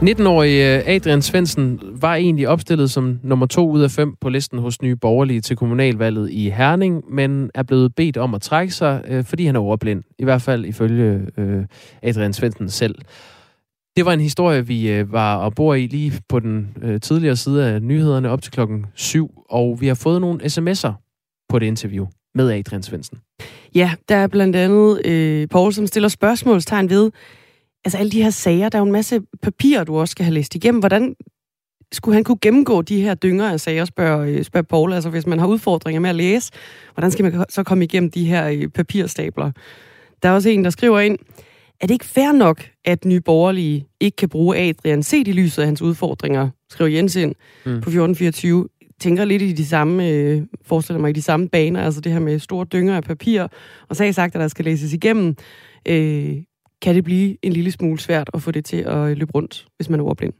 19-årige Adrian Svendsen var egentlig opstillet som nummer 2 ud af 5 på listen hos Nye Borgerlige til kommunalvalget i Herning, men er blevet bedt om at trække sig, fordi han er ordblind. I hvert fald ifølge Adrian Svendsen selv. Det var en historie, vi var og bor i lige på den tidligere side af nyhederne op til 7:00, og vi har fået nogle sms'er på det interview med Adrian Svendsen. Ja, der er blandt andet Poul, som stiller spørgsmålstegn ved, altså alle de her sager, der er en masse papirer, du også skal have læst igennem. Hvordan skulle han kunne gennemgå de her dynger af sager, spørger Poul. Altså hvis man har udfordringer med at læse, hvordan skal man så komme igennem de her papirstabler? Der er også en, der skriver ind, er det ikke fair nok, at Nye Borgerlige ikke kan bruge Adrian set i lyset af hans udfordringer, skriver Jensen på 1424. Tænker lidt i de samme, forestiller mig, i de samme baner, altså det her med store dynger af papir, og sagsakter, der skal læses igennem. Kan det blive en lille smule svært at få det til at løbe rundt, hvis man er ordblind?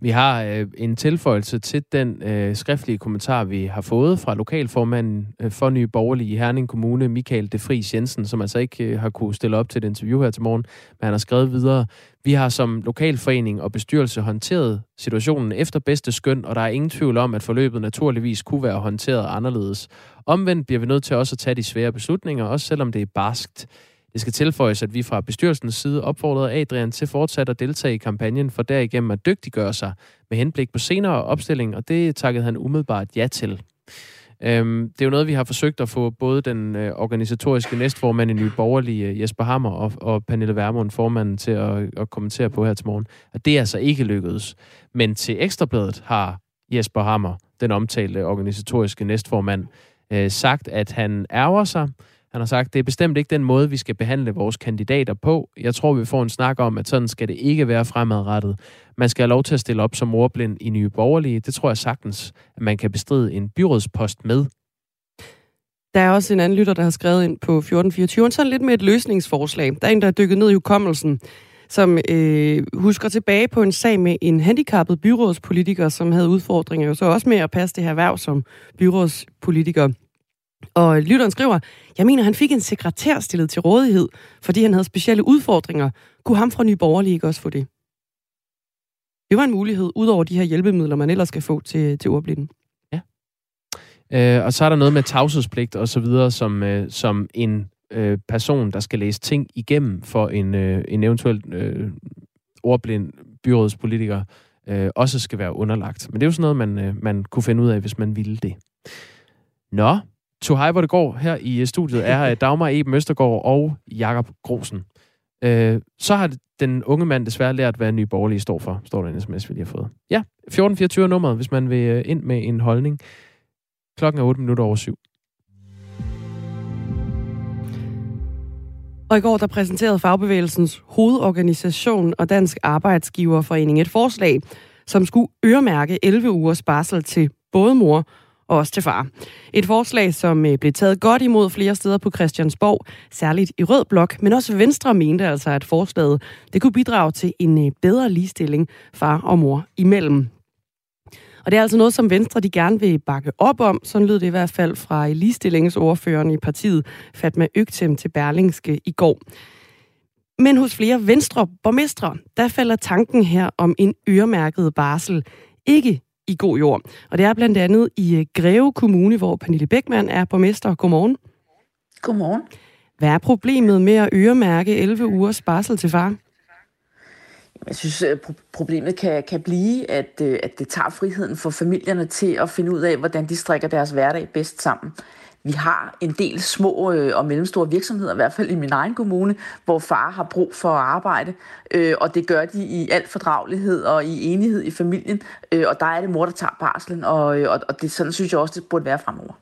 Vi har en tilføjelse til den skriftlige kommentar, vi har fået fra lokalformanden for Nye Borgerlige i Herning Kommune, Michael De Friis Jensen, som altså ikke har kunnet stille op til et interview her til morgen, men han har skrevet videre. Vi har som lokalforening og bestyrelse håndteret situationen efter bedste skøn, og der er ingen tvivl om, at forløbet naturligvis kunne være håndteret anderledes. Omvendt bliver vi nødt til også at tage de svære beslutninger, også selvom det er barskt. Det skal tilføjes, at vi fra bestyrelsens side opfordrede Adrian til fortsat at deltage i kampagnen, for derigennem at dygtiggøre sig med henblik på senere opstilling, og det takkede han umiddelbart ja til. Det er jo noget, vi har forsøgt at få både den organisatoriske næstformand i Nye Borgerlige, Jesper Hammer, og Pernille Vermund, formanden, til at kommentere på her til morgen. Og det er altså ikke lykkedes. Men til Ekstrabladet har Jesper Hammer, den omtalte organisatoriske næstformand, sagt, at han ærger sig. Han har sagt, det er bestemt ikke den måde, vi skal behandle vores kandidater på. Jeg tror, vi får en snak om, at sådan skal det ikke være fremadrettet. Man skal have lov til at stille op som ordblind i Nye Borgerlige. Det tror jeg sagtens, at man kan bestride en byrådspost med. Der er også en anden lytter, der har skrevet ind på 1424. Sådan lidt med et løsningsforslag. Der er en, der er dykket ned i hukommelsen, som husker tilbage på en sag med en handicappet byrådspolitiker, som havde udfordringer jo så også med at passe det her hverv som byrådspolitiker. Og lytteren skriver, jeg mener, han fik en sekretær stillet til rådighed, fordi han havde specielle udfordringer. Kunne ham fra Nye Borgerlige ikke også få det? Det var en mulighed, udover de her hjælpemidler, man ellers skal få til ordblinden. Ja. Og så er der noget med tavshedspligt og så videre, som en person, der skal læse ting igennem for en eventuel ordblind byrådspolitiker, også skal være underlagt. Men det er jo sådan noget, man kunne finde ud af, hvis man ville det. Nå. To hej, hvor det går her i studiet, er Dagmar Eben Østergaard og Jakob Grosen. Så har den unge mand desværre lært, hvad Nye Borgerlige står for, står der en sms, vi lige har fået. Ja, 1424 nummeret, hvis man vil ind med en holdning. Klokken er 7:08. Og i går, der præsenterede Fagbevægelsens Hovedorganisation og Dansk Arbejdsgiverforening et forslag, som skulle øremærke 11 ugers barsel til både mor og også til far. Et forslag, som blev taget godt imod flere steder på Christiansborg, særligt i Rød Blok, men også Venstre mente altså, at forslaget det kunne bidrage til en bedre ligestilling far og mor imellem. Og det er altså noget, som Venstre de gerne vil bakke op om, sådan lød det i hvert fald fra ligestillingsordføreren i partiet, Fatma Øktem, til Berlingske i går. Men hos flere Venstre-borgmestre, der falder tanken her om en øremærket barsel ikke i god jord. Og det er blandt andet i Greve Kommune, hvor Pernille Beckmann er borgmester. Godmorgen. Godmorgen. Hvad er problemet med at øremærke 11 ugers barsel til far? Jeg synes, at problemet kan blive, at det tager friheden for familierne til at finde ud af, hvordan de strikker deres hverdag bedst sammen. Vi har en del små og mellemstore virksomheder, i hvert fald i min egen kommune, hvor far har brug for at arbejde, og det gør de i al fordragelighed og i enighed i familien, og der er det mor, der tager barslen, og det, sådan synes jeg også, det burde være fremover.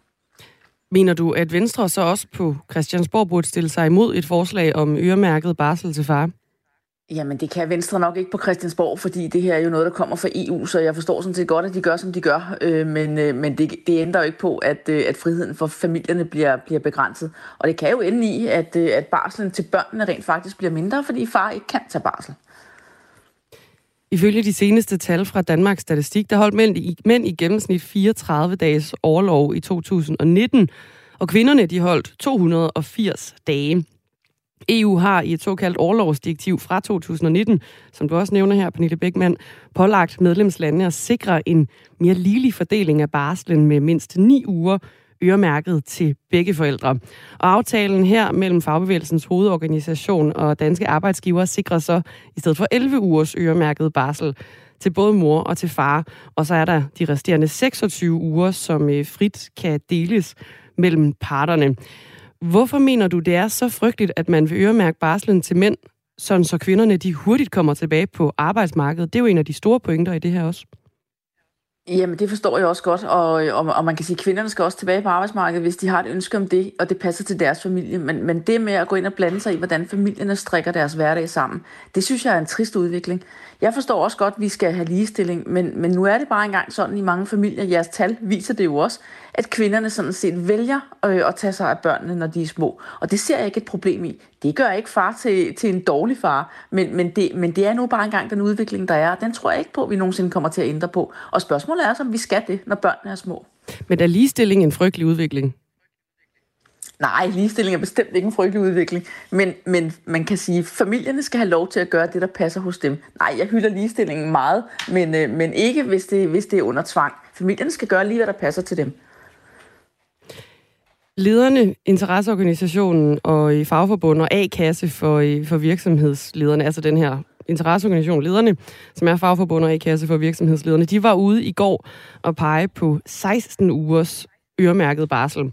Mener du, at Venstre så også på Christiansborg burde stille sig imod et forslag om øremærket barsel til far? Jamen, det kan Venstre nok ikke på Christiansborg, fordi det her er jo noget, der kommer fra EU, så jeg forstår sådan set godt, at de gør, som de gør. Men det ændrer jo ikke på, at friheden for familierne bliver begrænset. Og det kan jo ende i, at barslen til børnene rent faktisk bliver mindre, fordi far ikke kan tage barsel. Ifølge de seneste tal fra Danmarks Statistik, der holdt mænd i gennemsnit 34 dages orlov i 2019, og kvinderne de holdt 280 dage. EU har i et såkaldt orlovsdirektiv fra 2019, som du også nævner her, Pernille Beckmann, pålagt medlemslandene at sikre en mere ligelig fordeling af barslen med mindst 9 uger øremærket til begge forældre. Og aftalen her mellem Fagbevægelsens Hovedorganisation og Danske Arbejdsgivere sikrer så i stedet for 11 ugers øremærket barsel til både mor og til far. Og så er der de resterende 26 uger, som frit kan deles mellem parterne. Hvorfor mener du, det er så frygteligt, at man vil øremærke barslen til mænd, sådan så kvinderne de hurtigt kommer tilbage på arbejdsmarkedet? Det er jo en af de store pointer i det her også. Jamen, det forstår jeg også godt, og man kan sige, at kvinderne skal også tilbage på arbejdsmarkedet, hvis de har et ønske om det, og det passer til deres familie. Men det med at gå ind og blande sig i, hvordan familierne strikker deres hverdag sammen, det synes jeg er en trist udvikling. Jeg forstår også godt, at vi skal have ligestilling, men nu er det bare engang sådan i mange familier, jeres tal viser det jo også, at kvinderne sådan set vælger at tage sig af børnene, når de er små. Og det ser jeg ikke et problem i. Det gør ikke far til en dårlig far, men det er nu bare engang den udvikling, der er. Den tror jeg ikke på, at vi nogensinde kommer til at ændre på. Og spørgsmålet er, om vi skal det, når børnene er små. Men er ligestilling en frygtelig udvikling? Nej, ligestilling er bestemt ikke en frygtelig udvikling. Men man kan sige, at familierne skal have lov til at gøre det, der passer hos dem. Nej, jeg hylder ligestillingen meget, men ikke, hvis det er under tvang. Familierne skal gøre lige, hvad der passer til dem. Lederne, interesseorganisationen og i fagforbund og A-kasse for virksomhedslederne, altså den her interesseorganisation Lederne, som er fagforbund og A-kasse for virksomhedslederne, de var ude i går og pege på 16 ugers øremærket barsel.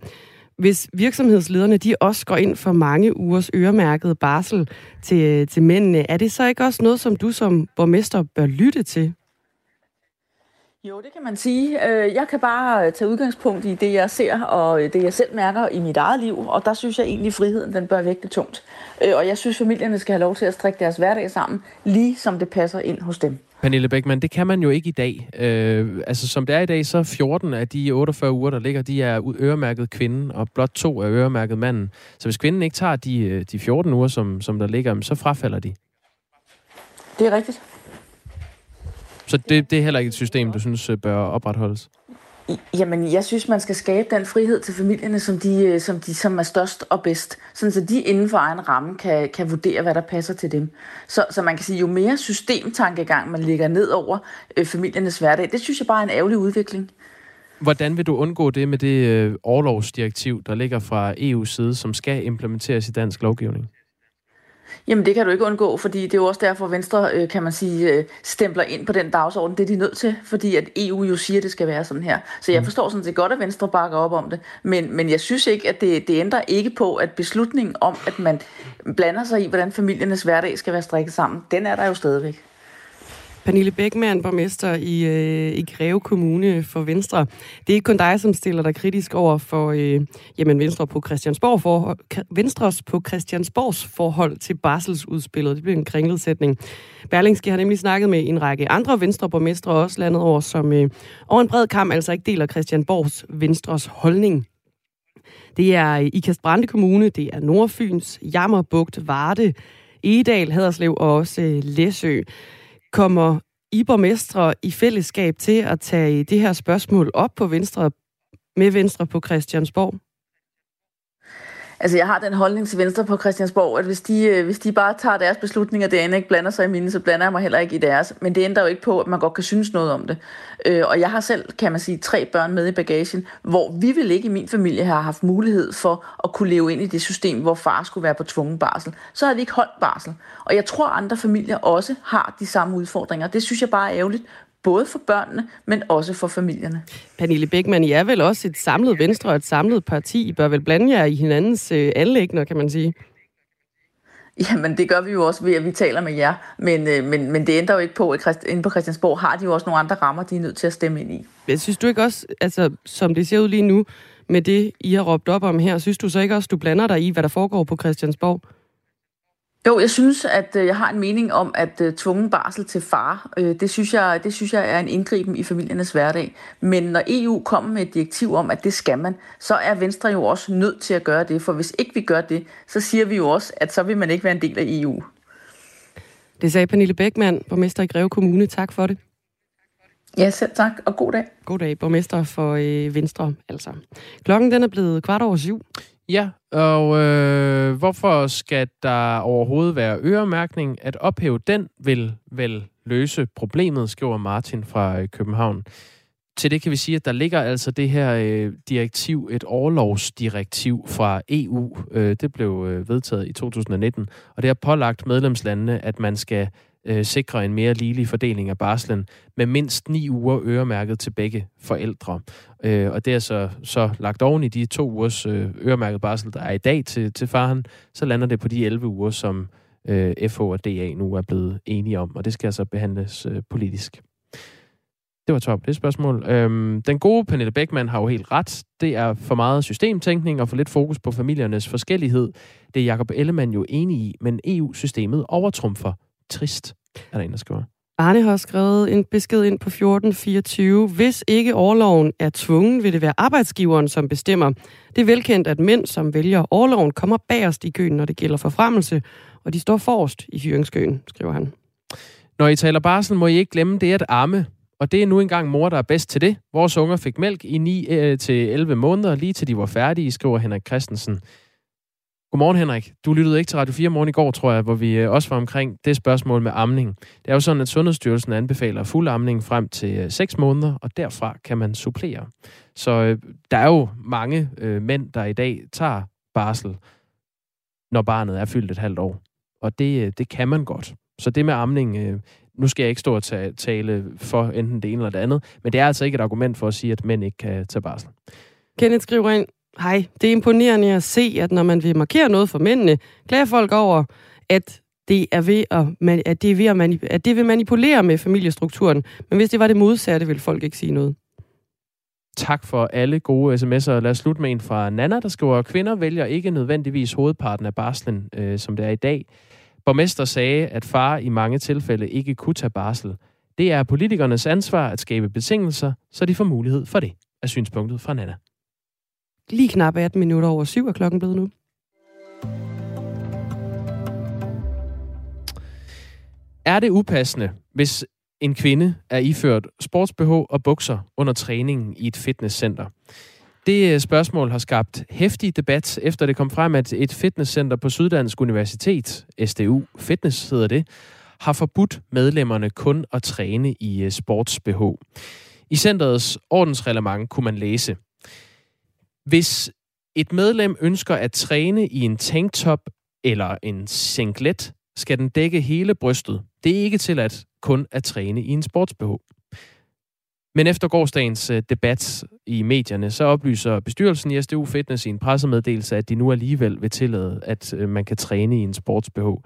Hvis virksomhedslederne de også går ind for mange ugers øremærket barsel til mændene, er det så ikke også noget, som du som borgmester bør lytte til? Jo, det kan man sige. Jeg kan bare tage udgangspunkt i det, jeg ser, og det, jeg selv mærker i mit eget liv, og der synes jeg egentlig, at friheden den bør vægte tungt. Og jeg synes, familierne skal have lov til at strikke deres hverdag sammen, lige som det passer ind hos dem. Pernille Beckmann, det kan man jo ikke i dag. Altså, som det er i dag, så 14 af de 48 uger, der ligger, de er øremærket kvinden, og blot 2 er øremærket manden. Så hvis kvinden ikke tager de 14 uger, som der ligger, så frafalder de. Det er rigtigt. Så det er heller ikke et system, du synes bør opretholdes? Jamen, jeg synes, man skal skabe den frihed til familierne, som er størst og bedst. Sådan, så de inden for egen ramme kan vurdere, hvad der passer til dem. Så man kan sige, jo mere systemtankegang man lægger ned over familiernes hverdag, det synes jeg bare er en ærgerlig udvikling. Hvordan vil du undgå det med det orlovsdirektiv, der ligger fra EU's side, som skal implementeres i dansk lovgivning? Jamen det kan du ikke undgå, fordi det er jo også derfor Venstre, kan man sige, stempler ind på den dagsorden. Det er de nødt til, fordi at EU jo siger, at det skal være sådan her. Så jeg forstår sådan set godt, at Venstre bakker op om det, men jeg synes ikke, at det ændrer ikke på, at beslutningen om, at man blander sig i, hvordan familiernes hverdag skal være strikket sammen, den er der jo stadigvæk. Pernille Beckmann, borgmester i Greve Kommune for Venstre. Det er ikke kun dig, som stiller dig kritisk over for Venstres på Christiansborgs forhold til barselsudspillet. Det bliver en kringlet sætning. Berlingske har nemlig snakket med en række andre Venstre-borgmestre også landet over, som over en bred kamp altså ikke deler Christiansborgs Venstres holdning. Det er Ikast-Brande Kommune, det er Nordfyns, Jammerbugt, Varde, Egedal, Haderslev og også Læsø. Kommer I borgmestre i fællesskab til at tage det her spørgsmål op på Venstre, med Venstre på Christiansborg? Altså, jeg har den holdning til Venstre på Christiansborg, at hvis de bare tager deres beslutninger derinde, ikke blander sig i mine, så blander jeg mig heller ikke i deres. Men det ændrer jo ikke på, at man godt kan synes noget om det. Og jeg har selv, kan man sige, 3 børn med i bagagen, hvor vi vil ikke i min familie have haft mulighed for at kunne leve ind i det system, hvor far skulle være på tvungen barsel. Så havde vi ikke holdt barsel. Og jeg tror, andre familier også har de samme udfordringer. Det synes jeg bare er ærgerligt. Både for børnene, men også for familierne. Pernille Beckmann, I er vel også et samlet Venstre og et samlet parti. I bør vel blande jer i hinandens anliggender, kan man sige? Jamen, det gør vi jo også ved, at vi taler med jer. Men det ændrer jo ikke på, at inde på Christiansborg har de jo også nogle andre rammer, de er nødt til at stemme ind i. Men synes du ikke også, altså, som det ser ud lige nu, med det, I har råbt op om her, synes du så ikke også, du blander dig i, hvad der foregår på Christiansborg? Jo, jeg synes, at jeg har en mening om, at tvungen barsel til far, det synes jeg er en indgriben i familiernes hverdag. Men når EU kommer med et direktiv om, at det skal man, så er Venstre jo også nødt til at gøre det. For hvis ikke vi gør det, så siger vi jo også, at så vil man ikke være en del af EU. Det sagde Pernille Beckmann, borgmester i Greve Kommune. Tak for det. Ja, selv tak, og god dag. God dag, borgmester for Venstre, altså. Klokken den er blevet 7:15. Ja, og hvorfor skal der overhovedet være øremærkning? At ophæve den vil vel løse problemet, skriver Martin fra København. Til det kan vi sige, at der ligger altså det her direktiv, et orlovsdirektiv fra EU. Det blev vedtaget i 2019, og det har pålagt medlemslandene, at man skal sikre en mere ligelig fordeling af barslen med mindst 9 uger øremærket til begge forældre. Og det er så lagt oven i de 2 ugers øremærket barsel, der er i dag til faren, så lander det på de 11 uger, som FH og DA nu er blevet enige om, og det skal altså behandles politisk. Det var top, det spørgsmål. Den gode Pernille Beckmann har jo helt ret. Det er for meget systemtænkning og for lidt fokus på familiernes forskellighed. Det er Jakob Ellemann jo enig i, men EU-systemet overtrumfer. Trist, er der en, der skriver. Arne har skrevet en besked ind på 1424. Hvis ikke orloven er tvungen, vil det være arbejdsgiveren, som bestemmer. Det er velkendt, at mænd, som vælger orloven, kommer bagerst i køen, når det gælder forfremmelse, og de står forrest i hyringskøen, skriver han. Når I taler barsel, må I ikke glemme det at amme. Og det er nu engang mor, der er bedst til det. Vores unger fik mælk i 9-11 måneder, lige til de var færdige, skriver Henrik Christensen. Godmorgen, Henrik. Du lyttede ikke til Radio 4 morgen i går, tror jeg, hvor vi også var omkring det spørgsmål med amning. Det er jo sådan, at Sundhedsstyrelsen anbefaler fuld amning frem til 6 måneder, og derfra kan man supplere. Så der er jo mange mænd, der i dag tager barsel, når barnet er fyldt et halvt år. Og det kan man godt. Så det med amning, nu skal jeg ikke stå og tale for enten det ene eller det andet, men det er altså ikke et argument for at sige, at mænd ikke kan tage barsel. Kenneth skriver ind. Hej, det er imponerende at se, at når man vil markere noget for mændene, klager folk over, at det vil manipulere med familiestrukturen. Men hvis det var det modsatte, ville folk ikke sige noget. Tak for alle gode sms'er. Lad os slutte med en fra Nana, der skriver, kvinder vælger ikke nødvendigvis hovedparten af barslen, som det er i dag. Borgmester sagde, at far i mange tilfælde ikke kunne tage barsel. Det er politikernes ansvar at skabe betingelser, så de får mulighed for det, er synspunktet fra Nana. Lige knap 18 minutter over 7 er klokken blevet nu. Er det upassende, hvis en kvinde er iført sports-BH og bukser under træningen i et fitnesscenter? Det spørgsmål har skabt heftig debat, efter det kom frem, at et fitnesscenter på Syddansk Universitet, SDU Fitness hedder det, har forbudt medlemmerne kun at træne i sports-BH. I centerets ordensreglement kunne man læse: hvis et medlem ønsker at træne i en tanktop eller en singlet, skal den dække hele brystet. Det er ikke tilladt kun at træne i en sports-BH. Men efter gårsdagens debat i medierne, så oplyser bestyrelsen i SDU Fitness i en pressemeddelelse, at de nu alligevel vil tillade, at man kan træne i en sports-BH.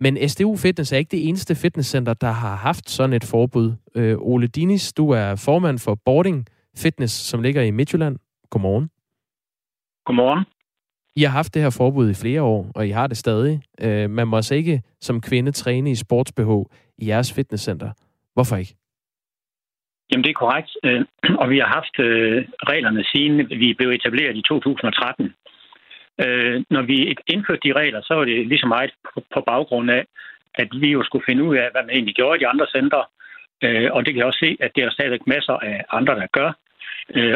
Men SDU Fitness er ikke det eneste fitnesscenter, der har haft sådan et forbud. Ole Dinis, du er formand for Boarding Fitness, som ligger i Midtjylland. Godmorgen. Godmorgen. I har haft det her forbud i flere år, og I har det stadig. Man må altså ikke som kvinde træne i sports-BH i jeres fitnesscenter. Hvorfor ikke? Jamen, det er korrekt. Og vi har haft reglerne siden vi blev etableret i 2013. Når vi indførte de regler, så var det lige så meget på baggrund af, at vi jo skulle finde ud af, hvad man egentlig gjorde i de andre centre. Og det kan jeg også se, at det er stadig masser af andre, der gør.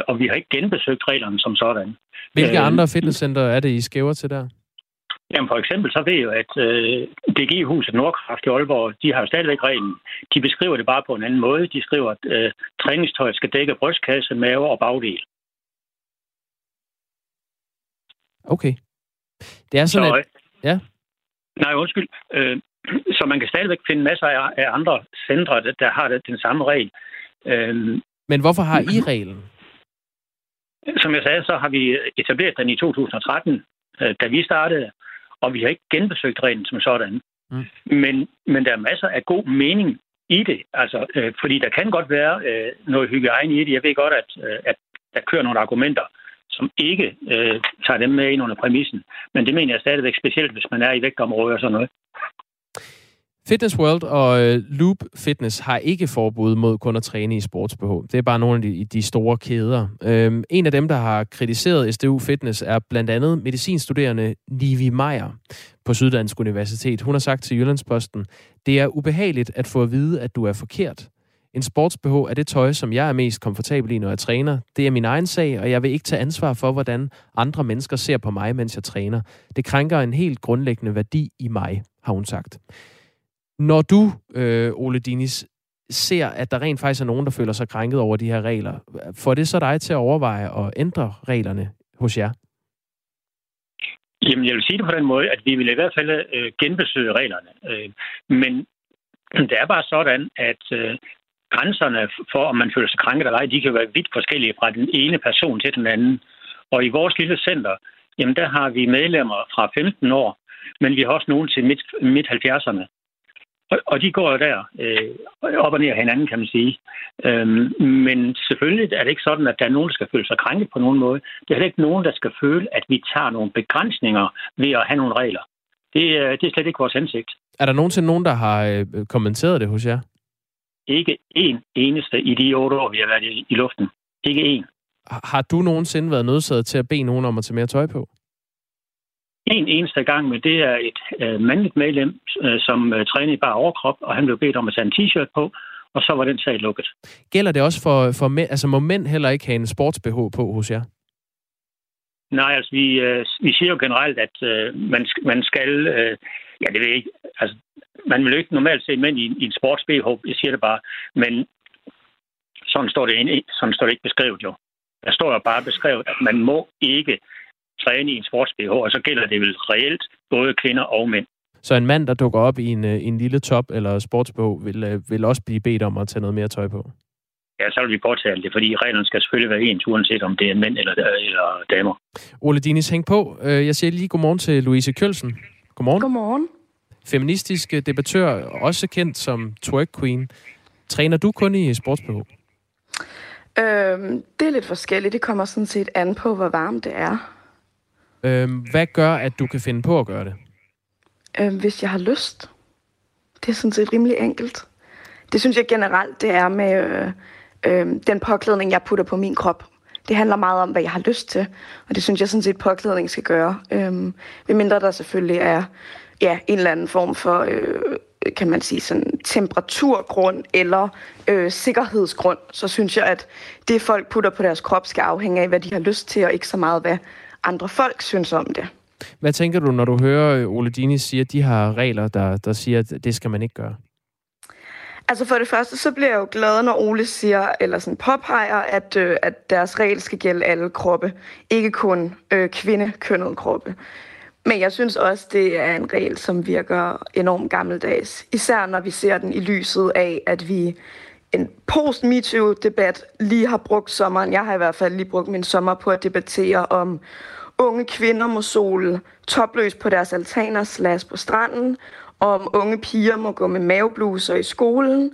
Og vi har ikke genbesøgt reglerne som sådan. Hvilke andre fitnesscenter er det, I skæver til der? Jamen for eksempel, så ved jeg jo, at DG-huset Nordkraft i Aalborg, de har jo stadigvæk reglen. De beskriver det bare på en anden måde. De skriver, at træningstøjet skal dække brystkasse, mave og bagdel. Okay. Det er sådan, at... Ja. Nej, undskyld. Så man kan stadigvæk finde masser af andre centre, der har den samme regel. Men hvorfor har I reglen? Som jeg sagde, så har vi etableret den i 2013, da vi startede, og vi har ikke genbesøgt reglen som sådan. Mm. Men der er masser af god mening i det, altså, fordi der kan godt være noget hygiejne i det. Jeg ved godt, at der kører nogle argumenter, som ikke tager dem med ind under præmissen, men det mener jeg stadigvæk specielt, hvis man er i vægtområder og sådan noget. Fitness World og Loop Fitness har ikke forbud mod kun at træne i sports-BH. Det er bare nogle af de store kæder. En af dem, der har kritiseret SDU Fitness, er blandt andet medicinstuderende Nivi Meyer på Syddansk Universitet. Hun har sagt til Jyllandsposten, det er ubehageligt at få at vide, at du er forkert. En sports-BH er det tøj, som jeg er mest komfortabel i, når jeg træner. Det er min egen sag, og jeg vil ikke tage ansvar for, hvordan andre mennesker ser på mig, mens jeg træner. Det krænker en helt grundlæggende værdi i mig, har hun sagt. Når du, Ole Dinis, ser, at der rent faktisk er nogen, der føler sig krænket over de her regler, får det så dig til at overveje at ændre reglerne hos jer? Jamen, jeg vil sige det på den måde, at vi vil i hvert fald genbesøge reglerne. Men det er bare sådan, at grænserne for, om man føler sig krænket eller ej, de kan være vidt forskellige fra den ene person til den anden. Og i vores lille center, jamen der har vi medlemmer fra 15 år, men vi har også nogen til midt 70'erne. Og de går jo der op og ned af hinanden, kan man sige. Men selvfølgelig er det ikke sådan, at der er nogen, der skal føle sig krænket på nogen måde. Det er heller ikke nogen, der skal føle, at vi tager nogle begrænsninger ved at have nogle regler. Det er slet ikke vores hensigt. Er der nogensinde nogen, der har kommenteret det hos jer? Ikke en eneste i de 8 år, vi har været i luften. Ikke en. Har du nogensinde været nødsaget til at bede nogen om at tage mere tøj på? En eneste gang, men det er et mandligt medlem, som trænede i bare overkrop, og han blev bedt om at tage en t-shirt på, og så var den sag lukket. Gælder det også for mænd? Altså, må mænd heller ikke have en sports-BH på hos jer? Nej, altså, vi siger jo generelt, at man skal... ja, det ved jeg ikke. Altså, man vil jo ikke normalt se mænd i en sports-BH, jeg siger det bare. Men sådan står det ikke beskrevet, jo. Der står jo bare beskrevet, at man må ikke træne i en sports-BH, og så gælder det vel reelt både kvinder og mænd. Så en mand, der dukker op i en lille top eller sports-BH, vil også blive bedt om at tage noget mere tøj på? Ja, så vil vi påtale det, fordi reglerne skal selvfølgelig være ens, uanset om det er mænd eller damer. Ole Dinis, hæng på. Jeg siger lige godmorgen til Louise Kjølsen. Godmorgen. Godmorgen. Feministisk debattør, også kendt som twerk queen. Træner du kun i sports-BH? Det er lidt forskelligt. Det kommer sådan set an på, hvor varmt det er. Hvad gør, at du kan finde på at gøre det? Hvis jeg har lyst. Det er sådan set rimelig enkelt. Det synes jeg generelt, det er med den påklædning, jeg putter på min krop. Det handler meget om, hvad jeg har lyst til. Og det synes jeg sådan set, påklædning skal gøre. Ved mindre der selvfølgelig er en eller anden form for, kan man sige, sådan temperaturgrund eller sikkerhedsgrund. Så synes jeg, at det folk putter på deres krop skal afhænge af, hvad de har lyst til, og ikke så meget, hvad andre folk synes om det. Hvad tænker du, når du hører Ole Dinis sige, at de har regler, der siger, at det skal man ikke gøre? Altså for det første, så bliver jeg jo glad, når Ole siger, eller sådan påpeger, at deres regel skal gælde alle kroppe. Ikke kun kvindekønnede kroppe. Men jeg synes også, det er en regel, som virker enormt gammeldags. Især når vi ser den i lyset af, at vi en post-MeToo-debat lige har brugt sommeren. Jeg har i hvert fald lige brugt min sommer på at debattere om unge kvinder må sole topløs på deres altaner / på stranden, om unge piger må gå med mavebluser i skolen.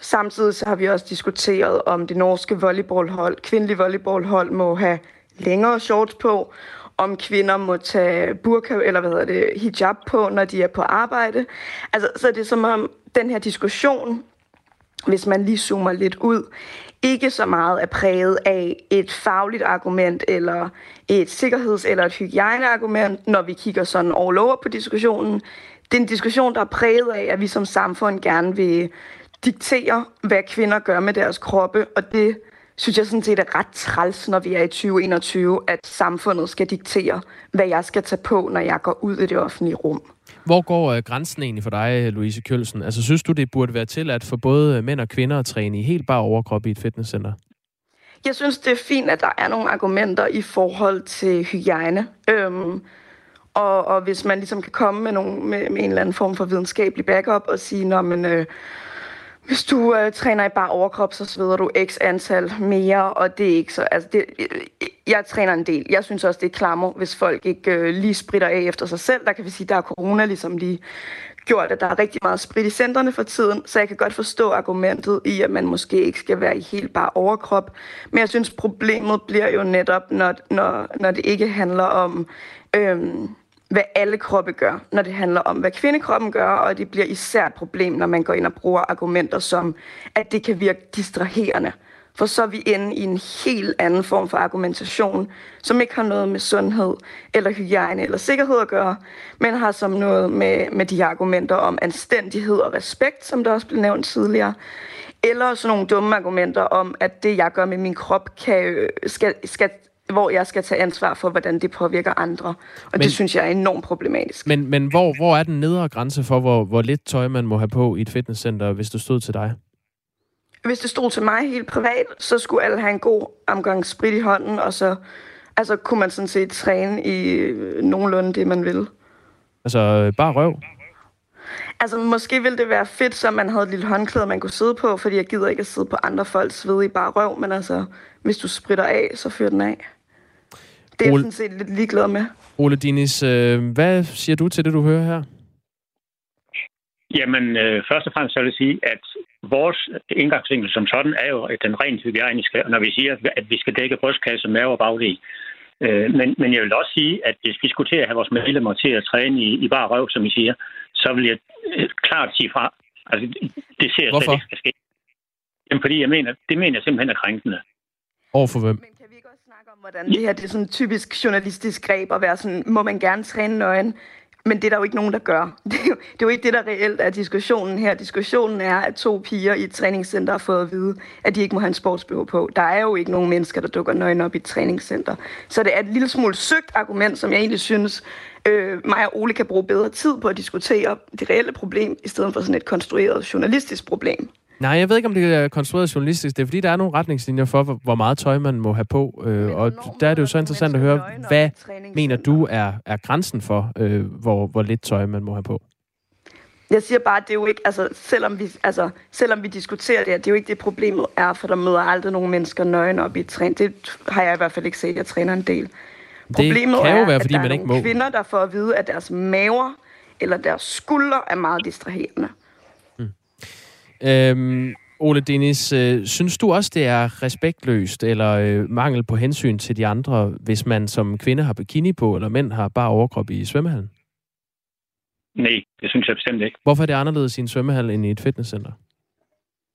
Samtidig så har vi også diskuteret, om det norske volleyballhold, kvindelige volleyballhold, må have længere shorts på, om kvinder må tage burka eller hijab på, når de er på arbejde. Altså, så er det som om den her diskussion, hvis man lige zoomer lidt ud, ikke så meget er præget af et fagligt argument, eller et sikkerheds- eller et hygiejneargument, når vi kigger sådan all over på diskussionen. Det er en diskussion, der er præget af, at vi som samfund gerne vil diktere, hvad kvinder gør med deres kroppe, og det synes jeg sådan set er ret træls, når vi er i 2021, at samfundet skal diktere, hvad jeg skal tage på, når jeg går ud i det offentlige rum. Hvor går grænsen egentlig for dig, Louise Kjølsen? Altså, synes du, det burde være tilladt for både mænd og kvinder at træne i helt bare overkrop i et fitnesscenter? Jeg synes, det er fint, at der er nogle argumenter i forhold til hygiejne. Og hvis man ligesom kan komme med, med en eller anden form for videnskabelig backup og sige, hvis du træner i bare overkrop, så sveder du x antal mere, og det er ikke så... Altså jeg træner en del. Jeg synes også, det er klammer, hvis folk ikke lige spritter af efter sig selv. Der kan vi sige, at der er corona ligesom lige gjort, at der er rigtig meget sprit i centrene for tiden, så jeg kan godt forstå argumentet i, at man måske ikke skal være i helt bare overkrop. Men jeg synes, problemet bliver jo netop, når det ikke handler om... hvad alle kroppe gør, når det handler om, hvad kvindekroppen gør, og det bliver især et problem, når man går ind og bruger argumenter som, at det kan virke distraherende. For så er vi inde i en helt anden form for argumentation, som ikke har noget med sundhed, eller hygiejne, eller sikkerhed at gøre, men har som noget med de argumenter om anstændighed og respekt, som der også blev nævnt tidligere, Eller sådan nogle dumme argumenter om, at det, jeg gør med min krop, hvor jeg skal tage ansvar for, hvordan det påvirker andre. Og det synes jeg er enormt problematisk. Men hvor er den nedre grænse for, hvor lidt tøj man må have på i et fitnesscenter, hvis det stod til dig? Hvis det stod til mig helt privat, så skulle alle have en god omgang sprit i hånden, og så altså, kunne man sådan set træne i nogenlunde det, man ville. Altså bare røv? Altså, måske ville det være fedt, så man havde et lille håndklæde, man kunne sidde på, fordi jeg gider ikke at sidde på andre folks svedige bare røv, men altså, hvis du spritter af, så fyr den af. Det er jeg sådan set lidt ligeglad med. Ole Dinis, hvad siger du til det, du hører her? Jamen, først og fremmest så vil jeg sige, at vores indgangsvinkel som sådan er jo den rent hygiejniske, når vi siger, at vi skal dække brystkasse, mave og bagdel. Men jeg vil også sige, at hvis vi skulle til at have vores medlemmer til at træne i bare røv, som I siger, så vil jeg klart sige fra. Altså, det ser jeg slet ikke skal ske. Jamen, fordi jeg mener simpelthen er krænkende. Overfor hvem? Men kan vi ikke også snakke om, hvordan det her det er sådan typisk journalistisk greb at være sådan, må man gerne træne nøgen? Men det er der jo ikke nogen, der gør. Det er jo ikke det, der reelt er diskussionen her. Diskussionen er, at to piger i et træningscenter har fået at vide, at de ikke må have en sportsbh på. Der er jo ikke nogen mennesker, der dukker nøgen op i et træningscenter. Så det er et lille smule søgt argument, som jeg egentlig synes, mig og Ole kan bruge bedre tid på at diskutere det reelle problem, i stedet for sådan et konstrueret journalistisk problem. Nej, jeg ved ikke, om det er konstrueret journalistisk. Det er, fordi der er nogle retningslinjer for, hvor meget tøj man må have på. Og der er det jo så interessant at høre, hvad mener du er grænsen for, hvor lidt tøj man må have på? Jeg siger bare, at det er jo ikke, altså selvom vi diskuterer det, det er jo ikke det, problemet er, for der møder aldrig nogen mennesker nøgen op i træn. Det har jeg i hvert fald ikke set. Jeg træner en del. Problemet kan jo være, fordi man ikke må. Kvinder, der får at vide, at deres maver eller deres skuldre er meget distraherende. Ole Dinis, synes du også, det er respektløst eller mangel på hensyn til de andre, hvis man som kvinde har bikini på, eller mænd har bare overkrop i svømmehallen? Nej, det synes jeg bestemt ikke. Hvorfor er det anderledes i en svømmehal end i et fitnesscenter?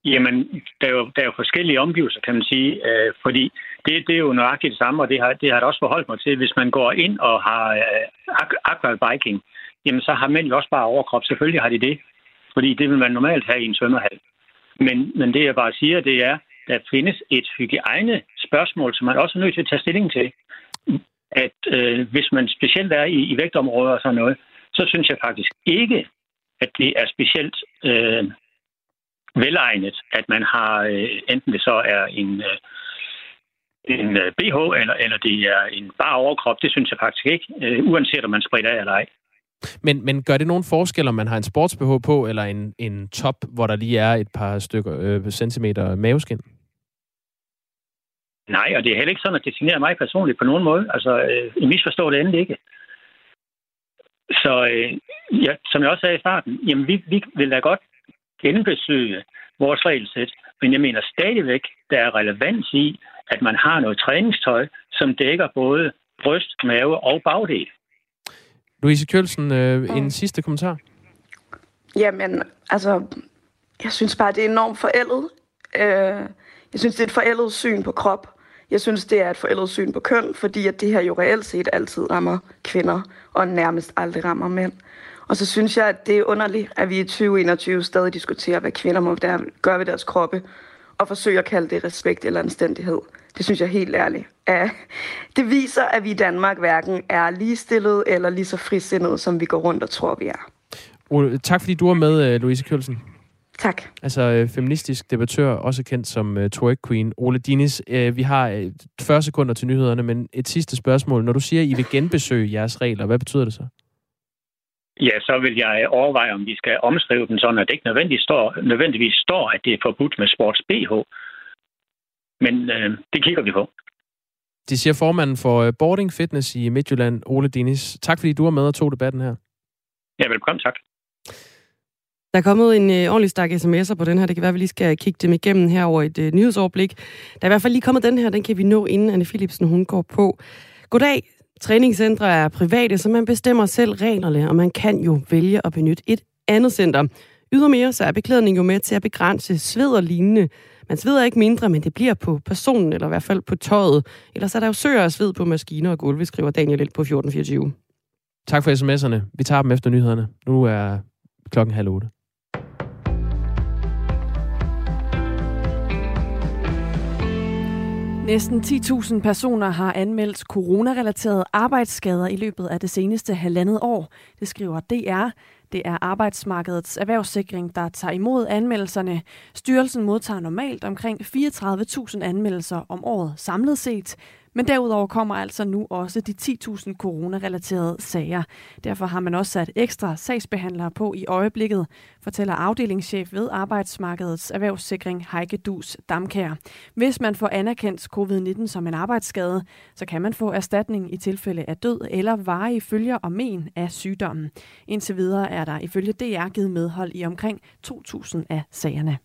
Jamen, der er jo forskellige omgivelser, kan man sige, fordi det er jo nøjagtigt det samme, og det har jeg også forholdt mig til. Hvis man går ind og har aquabiking, jamen så har mænd jo også bare overkrop. Selvfølgelig har de det. Fordi det vil man normalt have i en svømmehal. Men det, jeg bare siger, det er, der findes et hygiejne-spørgsmål, som man også er nødt til at tage stilling til. At hvis man specielt er i vægtområder og sådan noget, så synes jeg faktisk ikke, at det er specielt velegnet, at man har, enten det så er en BH, eller det er en bare overkrop. Det synes jeg faktisk ikke, uanset om man spritter af eller ej. Men gør det nogen forskel, om man har en sports-BH på, eller en top, hvor der lige er et par stykker centimeter maveskin? Nej, og det er heller ikke sådan, at det signerer mig personligt på nogen måde. Altså, jeg misforstår det endelig ikke. Så ja, som jeg også sagde i starten, jamen vi vil da godt genbesøge vores regelsæt, men jeg mener stadigvæk, der er relevans i, at man har noget træningstøj, som dækker både bryst, mave og bagdel. Louise Kjølsen, en sidste kommentar. Jamen, altså, jeg synes bare, det er enormt forældet. Jeg synes, det er et forældet syn på krop. Jeg synes, det er et forældet syn på køn, fordi at det her jo reelt set altid rammer kvinder, og nærmest aldrig rammer mænd. Og så synes jeg, at det er underligt, at vi i 2021 stadig diskuterer, hvad kvinder må gøre ved deres kroppe, og forsøger at kalde det respekt eller anstændighed. Det synes jeg helt ærligt. Ja, det viser, at vi i Danmark hverken er ligestillet eller lige så frisindede, som vi går rundt og tror, vi er. Ole, tak fordi du var med, Louise Kjølsen. Tak. Altså feministisk debattør, også kendt som twerk queen. Ole Dinis, vi har 40 sekunder til nyhederne, men et sidste spørgsmål. Når du siger, at I vil genbesøge jeres regler, hvad betyder det så? Ja, så vil jeg overveje, om vi skal omskrive den sådan, at det ikke nødvendigvis står, at det er forbudt med sports-BH. Men det kigger vi på. Det siger formanden for Boarding Fitness i Midtjylland, Ole Dinis. Tak fordi du var med og tog debatten her. Ja, velkommen, tak. Der er kommet en ordentlig stak sms'er på den her. Det kan være, at vi lige skal kigge dem igennem her over et nyhedsoverblik. Der er i hvert fald lige kommet den her, den kan vi nå, inden Anne Philipsen hun går på. Goddag. Træningscentre er private, så man bestemmer selv reglerne, og man kan jo vælge at benytte et andet center. Ydermere så er beklædning jo med til at begrænse sved og lignende. Man sveder ikke mindre, men det bliver på personen, eller i hvert fald på tøjet. Ellers er der jo søger og sved på maskiner og gulve, skriver Daniel L. på 1424. Tak for sms'erne. Vi tager dem efter nyhederne. Nu er 7:30. Næsten 10.000 personer har anmeldt coronarelaterede arbejdsskader i løbet af det seneste halvandet år. Det skriver DR. Det er Arbejdsmarkedets Erhvervssikring, der tager imod anmeldelserne. Styrelsen modtager normalt omkring 34.000 anmeldelser om året samlet set. Men derudover kommer altså nu også de 10.000 coronarelaterede sager. Derfor har man også sat ekstra sagsbehandlere på i øjeblikket, fortæller afdelingschef ved Arbejdsmarkedets Erhvervssikring Heike Dus Damkjær. Hvis man får anerkendt covid-19 som en arbejdsskade, så kan man få erstatning i tilfælde af død eller varige følger og men af sygdommen. Indtil videre er der ifølge DR givet medhold i omkring 2.000 af sagerne.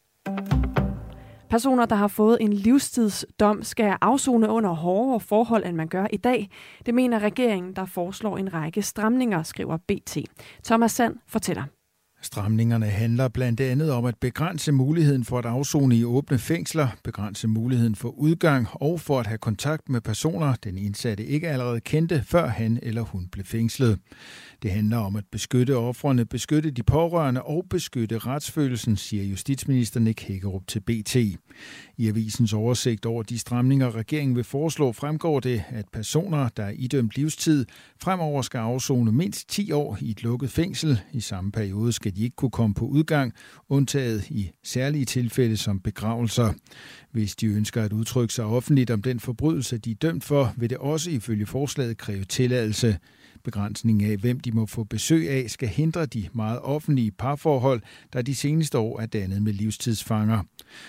Personer, der har fået en livstidsdom, skal afsone under hårdere forhold, end man gør i dag. Det mener regeringen, der foreslår en række stramninger, skriver BT. Thomas Sand fortæller. Stramningerne handler blandt andet om at begrænse muligheden for at afsone i åbne fængsler, begrænse muligheden for udgang og for at have kontakt med personer, den indsatte ikke allerede kendte, før han eller hun blev fængslet. Det handler om at beskytte ofrene, beskytte de pårørende og beskytte retsfølelsen, siger justitsminister Nick Hækkerup til BT. I avisens oversigt over de stramninger, regeringen vil foreslå, fremgår det, at personer, der er idømt livstid, fremover skal afsone mindst 10 år i et lukket fængsel. I samme periode skal de ikke kunne komme på udgang, undtaget i særlige tilfælde som begravelser. Hvis de ønsker at udtrykke sig offentligt om den forbrydelse, de er dømt for, vil det også ifølge forslaget kræve tilladelse. Begrænsningen af, hvem de må få besøg af, skal hindre de meget offentlige parforhold, der de seneste år er dannet med livstidsfanger.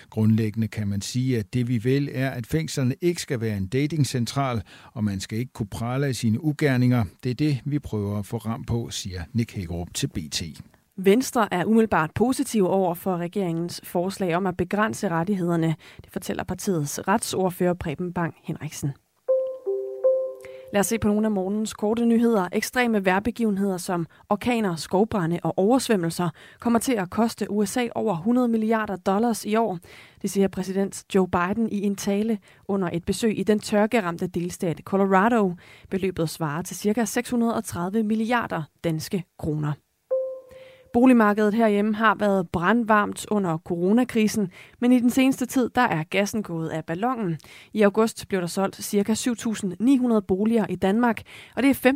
Grundlæggende kan man sige, at det vi vil er, at fængslerne ikke skal være en datingcentral, og man skal ikke kunne prale af sine ugerninger. Det er det, vi prøver at få ram på, siger Nick Hækkerup til BT. Venstre er umiddelbart positiv over for regeringens forslag om at begrænse rettighederne. Det fortæller partiets retsordfører Preben Bang Henriksen. Lad os se på nogle af morgens korte nyheder. Ekstreme vejrbegivenheder som orkaner, skovbrande og oversvømmelser kommer til at koste USA over $100 milliarder i år. Det siger præsident Joe Biden i en tale under et besøg i den tørkeramte delstat Colorado. Beløbet svarer til ca. 630 milliarder danske kroner. Boligmarkedet herhjemme har været brandvarmt under coronakrisen, men i den seneste tid der er gassen gået af ballonen. I august blev der solgt ca. 7.900 boliger i Danmark, og det er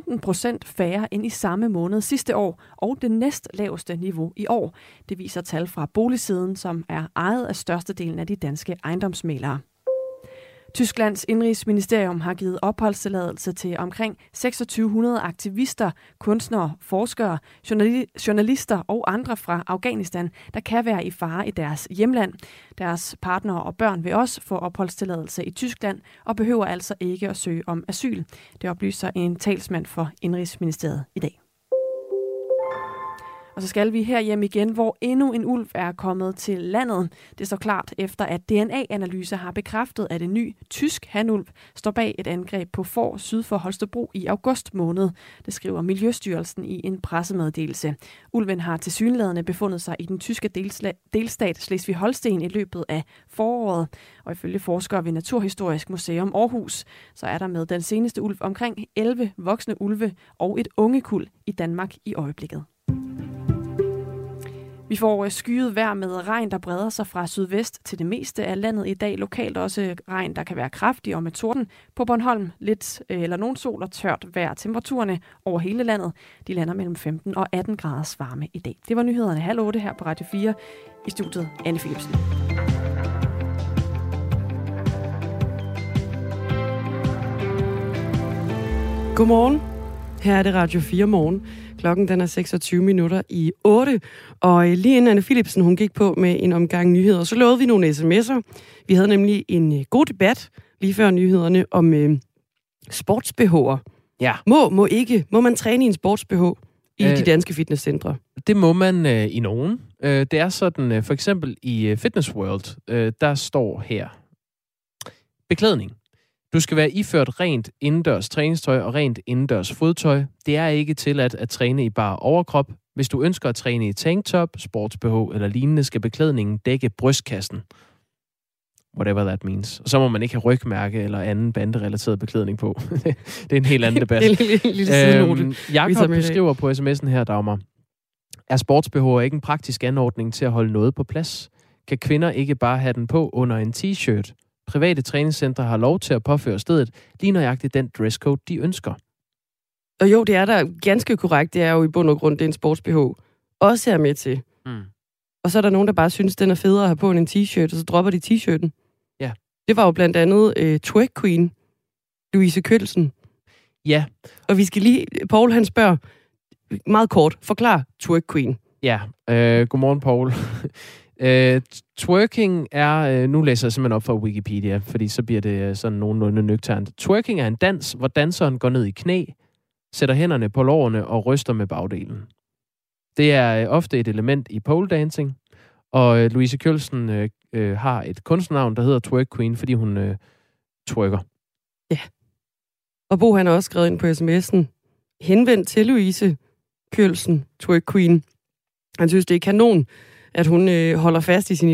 15% færre end i samme måned sidste år, og det næstlaveste niveau i år. Det viser tal fra boligsiden, som er ejet af størstedelen af de danske ejendomsmæglere. Tysklands indrigsministerium har givet opholdstilladelse til omkring 2600 aktivister, kunstnere, forskere, journalister og andre fra Afghanistan, der kan være i fare i deres hjemland. Deres partnere og børn vil også få opholdstilladelse i Tyskland og behøver altså ikke at søge om asyl. Det oplyser en talsmand for Indrigsministeriet i dag. Og så skal vi herhjemme igen, hvor endnu en ulv er kommet til landet. Det står klart efter, at DNA-analyser har bekræftet, at en ny tysk hanulv står bag et angreb på får syd for Holstebro i august måned. Det skriver Miljøstyrelsen i en pressemeddelelse. Ulven har tilsyneladende befundet sig i den tyske delstat Slesvig-Holsten i løbet af foråret. Og ifølge forskere ved Naturhistorisk Museum Aarhus, så er der med den seneste ulv omkring 11 voksne ulve og et ungekuld i Danmark i øjeblikket. Vi får skyet vejr med regn, der breder sig fra sydvest til det meste af landet i dag. Lokalt også regn, der kan være kraftig og med torden. På Bornholm lidt eller nogen sol og tørt vejr. Temperaturerne over hele landet, de lander mellem 15 og 18 graders varme i dag. Det var nyhederne 7:30 her på Radio 4. I studiet Anne Philipsen. Godmorgen. Her er det Radio 4 morgen. Klokken den er 7:26. Og lige inden Anne Philipsen hun gik på med en omgang nyheder, så lovede vi nogle sms'er. Vi havde nemlig en god debat lige før nyhederne om sports-BH'er. Ja. Må ikke. Må man træne i en sports-BH i de danske fitnesscentre? Det må man i nogen. Det er sådan, for eksempel i Fitness World, der står her. Beklædning. Du skal være iført rent indendørs træningstøj og rent indendørs fodtøj. Det er ikke tilladt at træne i bare overkrop. Hvis du ønsker at træne i tanktop, sports-BH eller lignende, skal beklædningen dække brystkassen. Whatever that means. Og så må man ikke have rygmærke eller anden banderelateret beklædning på. Det er en helt anden debat. Jakob skriver på sms'en her, Dagmar. Er sports-BH ikke en praktisk anordning til at holde noget på plads? Kan kvinder ikke bare have den på under en t-shirt? Private træningscentre har lov til at påføre stedet lige nøjagtigt den dresscode, de ønsker. Og jo, det er da ganske korrekt. Det er jo i bund og grund, det er en sports-BH. Også er med til. Mm. Og så er der nogen, der bare synes, den er federe at have på end en t-shirt, og så dropper de t-shirten. Ja. Det var jo blandt andet twerk queen, Louise Kjølsen. Ja. Og vi skal lige... Paul, han spørger meget kort. Forklar twerk queen. Ja. Godmorgen, Paul. Twerking er... Nu læser jeg simpelthen op fra Wikipedia, fordi så bliver det sådan nogenlunde nøgternt. Twerking er en dans, hvor danseren går ned i knæ, sætter hænderne på lårene og ryster med bagdelen. Det er ofte et element i pole dancing, og Louise Kjølsen har et kunstnernavn, der hedder Twerk Queen, fordi hun twerker. Ja. Og Bo, han har også skrevet ind på sms'en, henvendt til Louise Kjølsen, Twerk Queen. Han synes, det er kanon, at hun holder fast i sin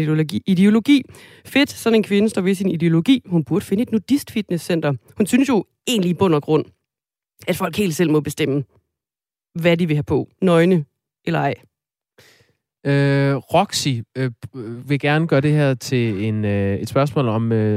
ideologi. Fedt, sådan en kvinde står ved sin ideologi. Hun burde finde et nudist fitnesscenter. Hun synes jo egentlig i bund og grund, at folk helt selv må bestemme, hvad de vil have på. Nøgne eller ej. Roxy vil gerne gøre det her til et spørgsmål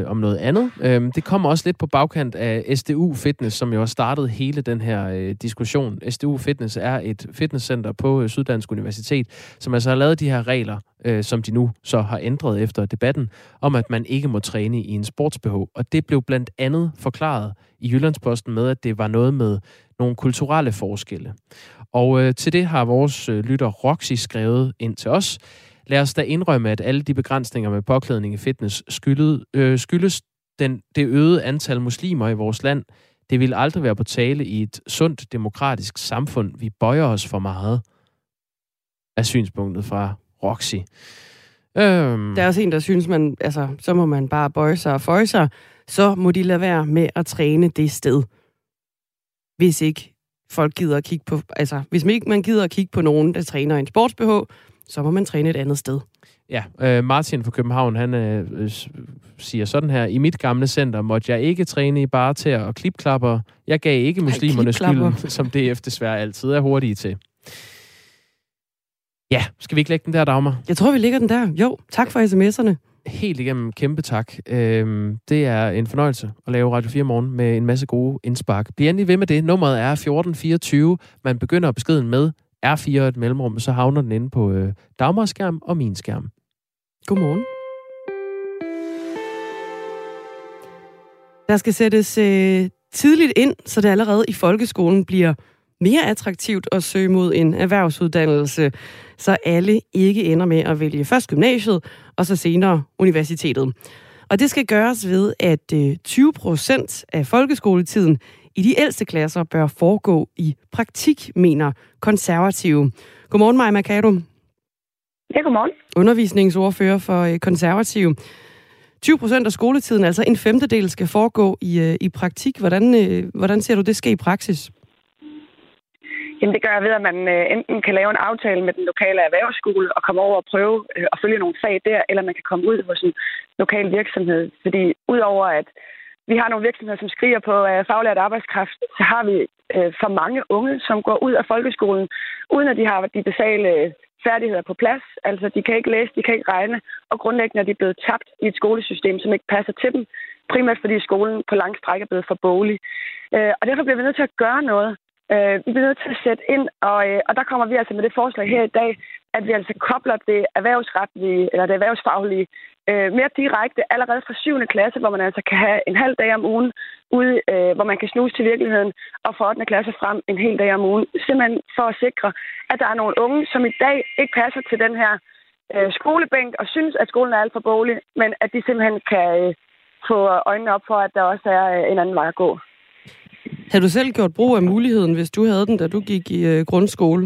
om noget andet. Det kommer også lidt på bagkant af SDU Fitness, som jo har startet hele den her diskussion. SDU Fitness er et fitnesscenter på Syddansk Universitet, som altså har lavet de her regler, som de nu så har ændret efter debatten, om at man ikke må træne i en sports-BH. Og det blev blandt andet forklaret i Jyllandsposten med, at det var noget med nogle kulturelle forskelle. Og til det har vores lytter Roxy skrevet ind til os. Lad os da indrømme, at alle de begrænsninger med påklædning i fitness skyldes det øgede antal muslimer i vores land. Det vil aldrig være på tale i et sundt, demokratisk samfund. Vi bøjer os for meget af synspunktet fra Roxy. Der er også en, der synes, man, altså, så må man bare bøje sig og føje sig. Så må de lade være med at træne det sted. Hvis ikke folk gider at kigge på... Altså, hvis man ikke gider at kigge på nogen, der træner en sports-BH, så må man træne et andet sted. Ja, Martin fra København, han siger sådan her: i mit gamle center måtte jeg ikke træne i barter og klipklapper. Jeg gav ikke muslimerne skylden, som DF desværre altid er hurtige til. Ja, skal vi ikke lægge den der, Dagmar? Jeg tror, vi lægger den der. Jo, tak for sms'erne. Helt igennem kæmpe tak. Det er en fornøjelse at lave Radio 4 Morgen med en masse gode indspark. Bliv endelig ved med det. Nummeret er 1424. Man begynder beskeden med R4 et mellemrum, så havner den inde på Dagmars skærm og min skærm. Godmorgen. Der skal sættes tidligt ind, så det allerede i folkeskolen bliver mere attraktivt at søge mod en erhvervsuddannelse, så alle ikke ender med at vælge først gymnasiet, og så senere universitetet. Og det skal gøres ved, at 20% af folkeskoletiden i de ældste klasser bør foregå i praktik, mener Konservative. Godmorgen, Maja Mercado. Ja, godmorgen. Undervisningsordfører for Konservative. 20% af skoletiden, altså en femtedel, skal foregå i praktik. Hvordan ser du det ske i praksis? Jamen det gør jeg ved, at man enten kan lave en aftale med den lokale erhvervsskole og komme over og prøve at følge nogle fag der, eller man kan komme ud hos en lokal virksomhed. Fordi udover at vi har nogle virksomheder, som skriger på faglært arbejdskraft, så har vi for mange unge, som går ud af folkeskolen, uden at de har de basale færdigheder på plads. Altså de kan ikke læse, de kan ikke regne, og grundlæggende er de blevet tabt i et skolesystem, som ikke passer til dem. Primært fordi skolen på lang stræk er blevet for boglig. Og derfor bliver vi nødt til at gøre noget. Vi bliver nødt til at sætte ind, og der kommer vi altså med det forslag her i dag, at vi altså kobler det erhvervsretlige, eller det erhvervsfaglige, mere direkte allerede fra 7. klasse, hvor man altså kan have en halv dag om ugen ude, hvor man kan snuse til virkeligheden, og fra 8. klasse frem en hel dag om ugen, simpelthen for at sikre, at der er nogle unge, som i dag ikke passer til den her skolebænk, og synes, at skolen er alt for boglig, men at de simpelthen kan få øjnene op for, at der også er en anden vej at gå. Har du selv gjort brug af muligheden, hvis du havde den, da du gik i grundskole?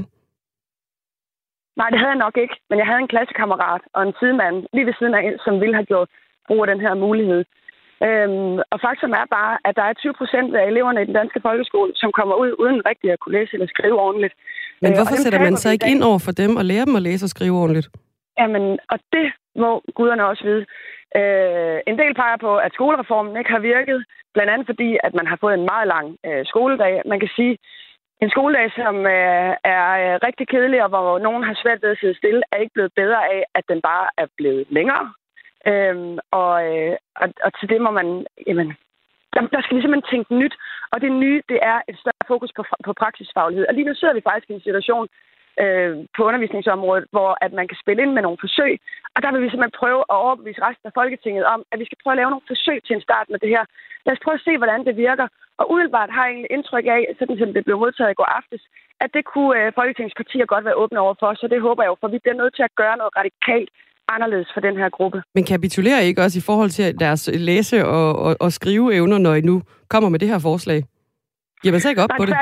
Nej, det havde jeg nok ikke. Men jeg havde en klassekammerat og en sidemand lige ved siden af en, som ville have gjort brug af den her mulighed. Og faktum er bare, at der er 20% af eleverne i den danske folkeskole, som kommer ud uden rigtigt at kunne læse eller skrive ordentligt. Men hvorfor sætter man så ikke ind over for dem og lærer dem at læse og skrive ordentligt? Jamen, og det må guderne også vide. En del peger på, at skolereformen ikke har virket, blandt andet fordi, at man har fået en meget lang skoledag. Man kan sige, en skoledag, som er rigtig kedelig, og hvor nogen har svært ved at sidde stille, er ikke blevet bedre af, at den bare er blevet længere. Og til det må man... Jamen, der skal ligesom man tænke nyt, og det nye, det er et større fokus på praksisfaglighed. Og lige nu sidder vi faktisk i en situation på undervisningsområdet, hvor at man kan spille ind med nogle forsøg, og der vil vi simpelthen prøve at overbevise resten af Folketinget om, at vi skal prøve at lave nogle forsøg til en start med det her. Lad os prøve at se, hvordan det virker, og umiddelbart har jeg egentlig indtryk af, sådan som det blev modtaget i går aftes, at det kunne Folketingets partier godt være åbne overfor, så det håber jeg jo, for vi bliver nødt til at gøre noget radikalt anderledes for den her gruppe. Men kapitulerer I ikke også i forhold til deres læse- og skriveevner, når I nu kommer med det her forslag? Jamen så ikke op på det?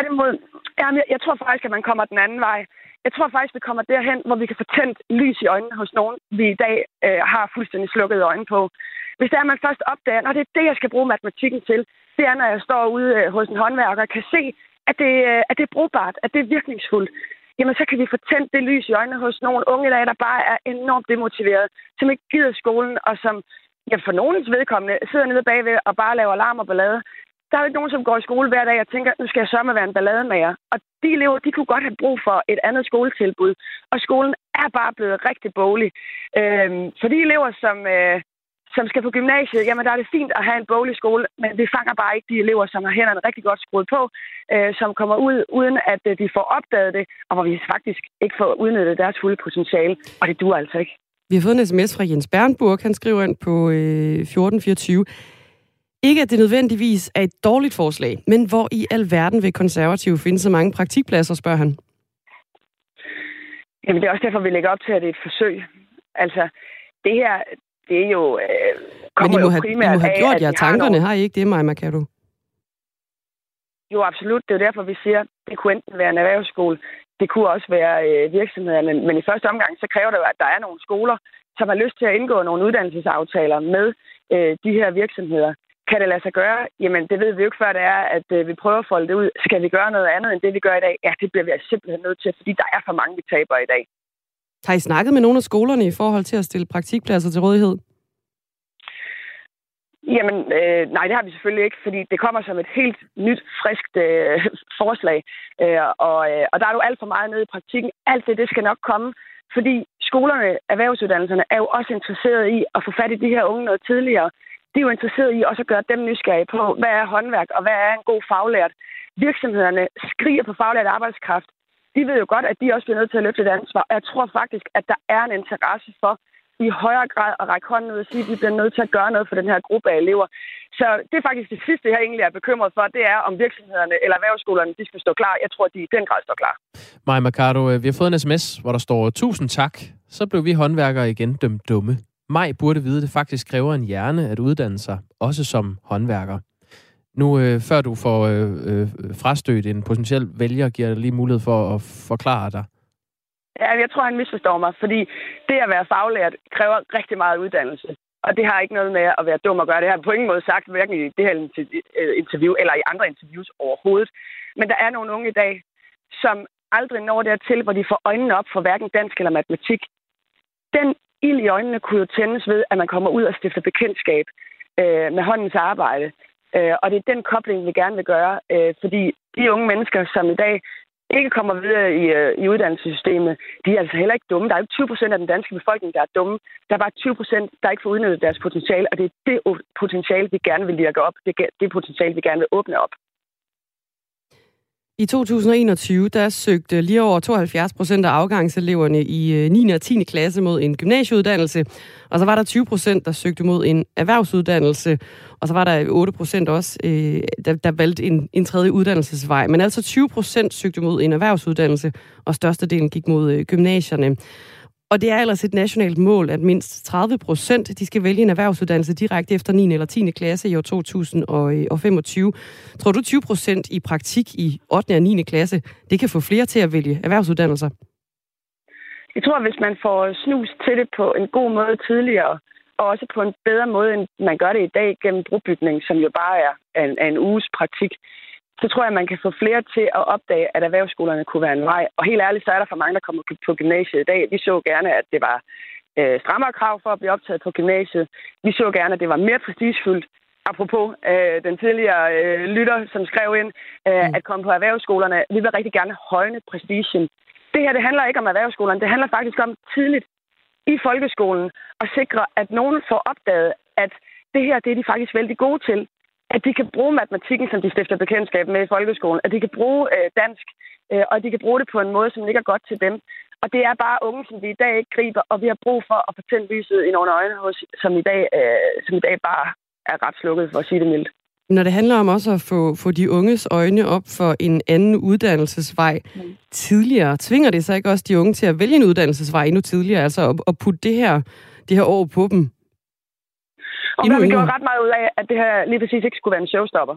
Jeg tror faktisk, at man kommer den anden vej. Jeg tror faktisk, vi kommer derhen, hvor vi kan få tændt lys i øjnene hos nogen, vi i dag har fuldstændig slukket øjne på. Hvis der er, man først opdager, og det er det, jeg skal bruge matematikken til, det er, når jeg står ude hos en håndværker og kan se, at det er brugbart, at det er virkningsfuldt. Jamen så kan vi få tændt det lys i øjnene hos nogle unge i dag, der bare er enormt demotiveret, som ikke gider skolen, og som for nogens vedkommende sidder nede bagved og bare laver alarm og ballade. Der er jo ikke nogen, som går i skole hver dag og tænker, nu skal jeg sørge med at være en ballademager. Og de elever, de kunne godt have brug for et andet skoletilbud. Og skolen er bare blevet rigtig boglig. For de elever, som skal på gymnasiet, jamen der er det fint at have en boglig skole, men vi fanger bare ikke de elever, som har hænderne rigtig godt skruet på, som kommer ud, uden at de får opdaget det, og hvor vi faktisk ikke får udnyttet deres fulde potentiale. Og det duer altså ikke. Vi har fået en sms fra Jens Bernburg. Han skriver ind på 1424. Ikke at det nødvendigvis er et dårligt forslag, men hvor i alverden vil Konservative finde så mange praktikpladser, spørger han. Jamen det er også derfor, vi lægger op til, at det er et forsøg. Altså det her, det er jo... Men I må have gjort jer tankerne, har I ikke det, Maja Mercado? Jo, absolut. Det er jo derfor, vi siger, at det kunne enten være en erhvervsskole, det kunne også være virksomhederne, men i første omgang, så kræver det jo, at der er nogle skoler, som har lyst til at indgå nogle uddannelsesaftaler med de her virksomheder. Kan det lade sig gøre? Jamen, det ved vi jo ikke før det er, at vi prøver at folde det ud. Skal vi gøre noget andet end det, vi gør i dag? Ja, det bliver vi simpelthen nødt til, fordi der er for mange, vi taber i dag. Har I snakket med nogle af skolerne i forhold til at stille praktikpladser til rådighed? Jamen, nej, det har vi selvfølgelig ikke, fordi det kommer som et helt nyt, friskt forslag. Og der er jo alt for meget nede i praktikken. Alt det skal nok komme, fordi skolerne, erhvervsuddannelserne, er jo også interesserede i at få fat i de her unge noget tidligere. De er jo interesseret i også at gøre dem nysgerrige på, hvad er håndværk, og hvad er en god faglært. Virksomhederne skriger på faglært arbejdskraft. De ved jo godt, at de også bliver nødt til at løfte et ansvar. Jeg tror faktisk, at der er en interesse for i højere grad at række hånden ud og sige, at de bliver nødt til at gøre noget for den her gruppe af elever. Så det er faktisk det sidste, jeg egentlig er bekymret for, det er, om virksomhederne eller erhvervsskolerne, de skal stå klar. Jeg tror, de i den grad står klar. Maja Mercado, vi har fået en sms, hvor der står, 1000 tak, så blev vi håndværkere igen dømt dumme. Maj burde vide, at det faktisk kræver en hjerne at uddanne sig, også som håndværker. Nu, før du får frastødt en potentiel vælger, giver dig lige mulighed for at forklare dig. Ja, jeg tror, han misforstår mig, fordi det at være faglært kræver rigtig meget uddannelse. Og det har ikke noget med at være dum at gøre. Det har jeg på ingen måde sagt, hverken i det her interview eller i andre interviews overhovedet. Men der er nogle unge i dag, som aldrig når dertil, hvor de får øjnene op for hverken dansk eller matematik. Den ild i øjnene kunne jo tændes ved, at man kommer ud og stifter bekendtskab med håndens arbejde. Og det er den kobling, vi gerne vil gøre, fordi de unge mennesker, som i dag ikke kommer videre i uddannelsessystemet, de er altså heller ikke dumme. Der er ikke 20% af den danske befolkning, der er dumme. Der er bare 20%, der ikke får udnyttet deres potentiale, og det er det potentiale, vi gerne vil lirke op. Det er det potentiale, vi gerne vil åbne op. I 2021, der søgte lige over 72% af afgangseleverne i 9. og 10. klasse mod en gymnasieuddannelse, og så var der 20%, der søgte mod en erhvervsuddannelse, og så var der 8% også, der valgte en tredje uddannelsesvej. Men altså 20% søgte mod en erhvervsuddannelse, og størstedelen gik mod gymnasierne. Og det er ellers et nationalt mål, at mindst 30% de skal vælge en erhvervsuddannelse direkte efter 9. eller 10. klasse i år 2025. Tror du 20% i praktik i 8. og 9. klasse, det kan få flere til at vælge erhvervsuddannelser? Jeg tror, at hvis man får snus til det på en god måde tidligere, og også på en bedre måde, end man gør det i dag gennem brobygning, som jo bare er en uges praktik, så tror jeg, at man kan få flere til at opdage, at erhvervsskolerne kunne være en vej. Og helt ærligt, så er der for mange, der kommer på gymnasiet i dag. Vi så gerne, at det var strammere krav for at blive optaget på gymnasiet. Vi så gerne, at det var mere prestigefyldt. Apropos den tidligere lytter, som skrev ind, at komme på erhvervsskolerne. Vi vil rigtig gerne højne prestigen. Det her, det handler ikke om erhvervsskolerne. Det handler faktisk om tidligt i folkeskolen og sikre, at nogen får opdaget, at det her, det er de faktisk vældig gode til. At de kan bruge matematikken, som de stifter bekendtskab med i folkeskolen. At de kan bruge dansk, og at de kan bruge det på en måde, som ligger godt til dem. Og det er bare unge, som vi i dag ikke griber, og vi har brug for at fortælle lyset ind under øjnene hos, som i dag bare er ret slukket, for at sige det mildt. Når det handler om også at få de unges øjne op for en anden uddannelsesvej tidligere, tvinger det så ikke også de unge til at vælge en uddannelsesvej endnu tidligere, altså at putte det her år på dem? Og vi gjorde ret meget ud af, at det her lige præcis ikke skulle være en showstopper.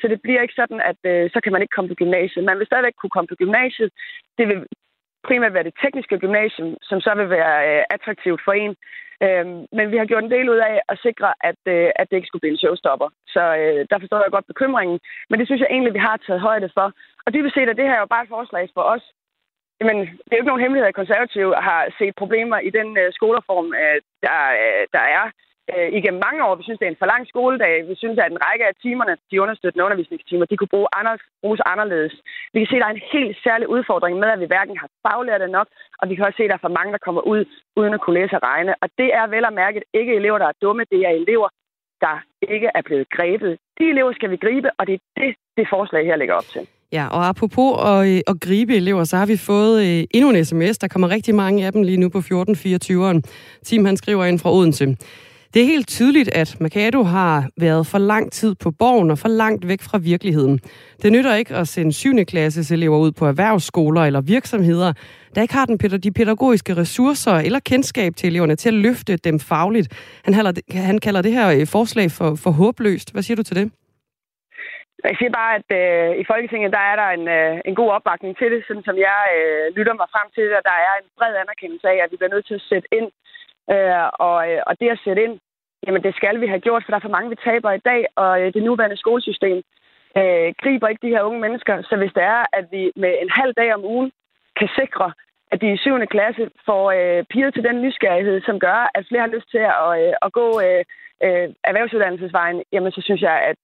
Så det bliver ikke sådan, at så kan man ikke komme på gymnasiet. Man vil stadigvæk kunne komme på gymnasiet. Det vil primært være det tekniske gymnasium, som så vil være attraktivt for en. Men vi har gjort en del ud af at sikre, at det ikke skulle blive en showstopper. Så der forstår jeg godt bekymringen. Men det synes jeg egentlig, vi har taget højde for. Og dybest set er det her jo bare et forslag for os. Men det er jo ikke nogen hemmelighed, at Konservative har set problemer i den skoleform, der er. Igennem mange år, vi synes, det er en for lang skoledag. Vi synes, at en række af timerne, de understøttende undervisningstimer, de kunne bruges anderledes. Vi kan se, at der er en helt særlig udfordring med, at vi hverken har faglærte nok, og vi kan også se, at der er for mange, der kommer ud uden at kunne læse og regne. Og det er vel at mærke, at ikke elever, der er dumme, det er elever, der ikke er blevet grebet. De elever skal vi gribe, og det er det forslag her lægger op til. Ja, og apropos at gribe elever, så har vi fået endnu en sms. Der kommer rigtig mange af dem lige nu på 1424'eren. Tim, han skriver ind fra Odense. Det er helt tydeligt, at Mercado har været for lang tid på Borgen og for langt væk fra virkeligheden. Det nytter ikke at sende 7. klasses elever ud på erhvervsskoler eller virksomheder, der ikke har de pædagogiske ressourcer eller kendskab til eleverne til at løfte dem fagligt. Han kalder det her forslag for håbløst. Hvad siger du til det? Jeg siger bare, at i Folketinget, der er der en god opbakning til det, sådan som jeg lytter mig frem til, og der er en bred anerkendelse af, at vi bliver nødt til at sætte ind. Og det at sætte ind, jamen det skal vi have gjort, for der er for mange, vi taber i dag, og det nuværende skolesystem griber ikke de her unge mennesker. Så hvis det er, at vi med en halv dag om ugen kan sikre, at de i 7. klasse får piger til den nysgerrighed, som gør, at flere har lyst til at gå erhvervsuddannelsesvejen, jamen så synes jeg,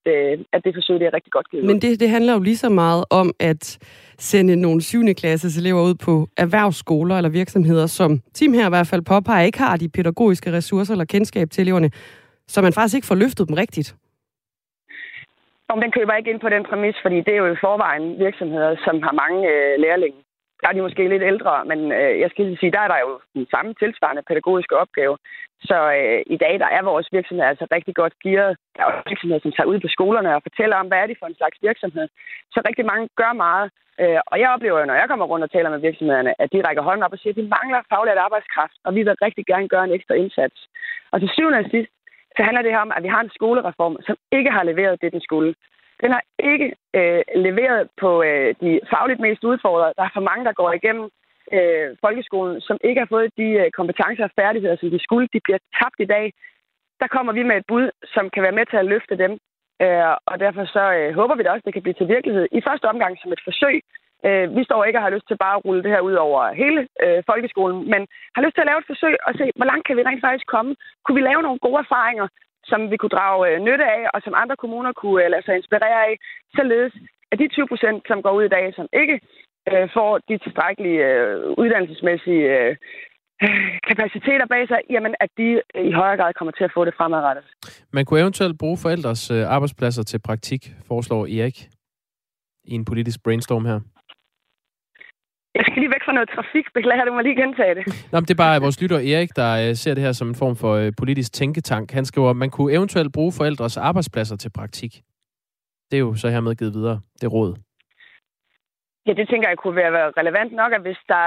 at det forsøg det er rigtig godt givet. Men det handler jo lige så meget om at sende nogle 7. klasses elever ud på erhvervsskoler eller virksomheder, som Tim her i hvert fald påpeger, ikke har de pædagogiske ressourcer eller kendskab til eleverne, så man faktisk ikke får løftet dem rigtigt. Om den køber ikke ind på den præmis, fordi det er jo i forvejen virksomheder, som har mange lærlinge. Der er de måske lidt ældre, men jeg skal lige sige, der er der jo den samme tilsvarende pædagogiske opgave. Så i dag, der er vores virksomhed altså rigtig godt gearet. Der er også virksomheder, som tager ud på skolerne og fortæller om, hvad er det for en slags virksomhed. Så rigtig mange gør meget. Og jeg oplever jo, når jeg kommer rundt og taler med virksomhederne, at de rækker hånden op og siger, at de mangler faglært arbejdskraft, og vi vil rigtig gerne gøre en ekstra indsats. Og til syvende og sidst, så handler det her om, at vi har en skolereform, som ikke har leveret det, den skulle. Den har ikke leveret på de fagligt mest udfordrede. Der er for mange, der går igennem folkeskolen, som ikke har fået de kompetencer og færdigheder, som de skulle. De bliver tabt i dag. Der kommer vi med et bud, som kan være med til at løfte dem. Og derfor så håber vi da også, at det kan blive til virkelighed. I første omgang som et forsøg. Vi står ikke og har lyst til bare at rulle det her ud over hele folkeskolen, men har lyst til at lave et forsøg og se, hvor langt kan vi rent faktisk komme? Kunne vi lave nogle gode erfaringer, som vi kunne drage nytte af, og som andre kommuner kunne lade sig inspirere af, således at de 20%, som går ud i dag, som ikke får de tilstrækkelige uddannelsesmæssige kapaciteter bag sig, jamen at de i højere grad kommer til at få det fremadrettet. Man kunne eventuelt bruge forældres arbejdspladser til praktik, foreslår Erik i en politisk brainstorm her. Jeg skal lige væk fra noget trafik. Beklager, du må lige gentage det. Nå, det er bare vores lytter Erik, der ser det her som en form for politisk tænketank. Han skriver, at man kunne eventuelt bruge forældres arbejdspladser til praktik. Det er jo så hermed givet videre. Det er råd. Ja, det tænker jeg kunne være relevant nok, at hvis der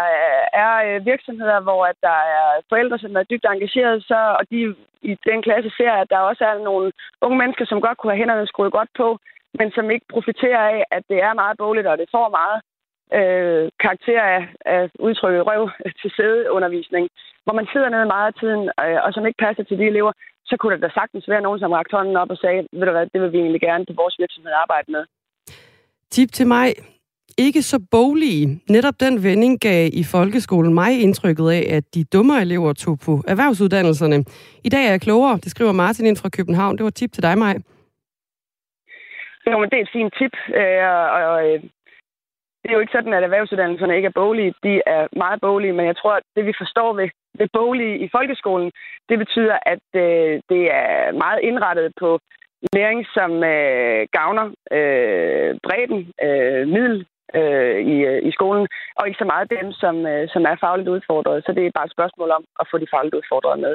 er virksomheder, hvor der er forældre, som er dybt engageret, så, og de i den klasse ser, at der også er nogle unge mennesker, som godt kunne have hænderne skruet godt på, men som ikke profiterer af, at det er meget bogligt, og det får meget karakter af udtrykket røv til sædeundervisning, hvor man sidder nede meget af tiden, og som ikke passer til de elever, så kunne der da sagtens være nogen, som rakte hånden op og sagde, ved du hvad, det vil vi egentlig gerne til vores virksomhed arbejde med. Tip til mig. Ikke så boglige. Netop den vending gav i folkeskolen mig indtrykket af, at de dummere elever tog på erhvervsuddannelserne. I dag er jeg klogere, det skriver Martin ind fra København. Det var tip til dig, Maj. Jo, men det er et fint tip, og Det er jo ikke sådan, at erhvervsuddannelserne ikke er boglige. De er meget boglige, men jeg tror, at det vi forstår ved boglige i folkeskolen, det betyder, at det er meget indrettet på læring, som gavner bredden, i skolen, og ikke så meget dem, som er fagligt udfordret. Så det er bare et spørgsmål om at få de fagligt udfordrede med.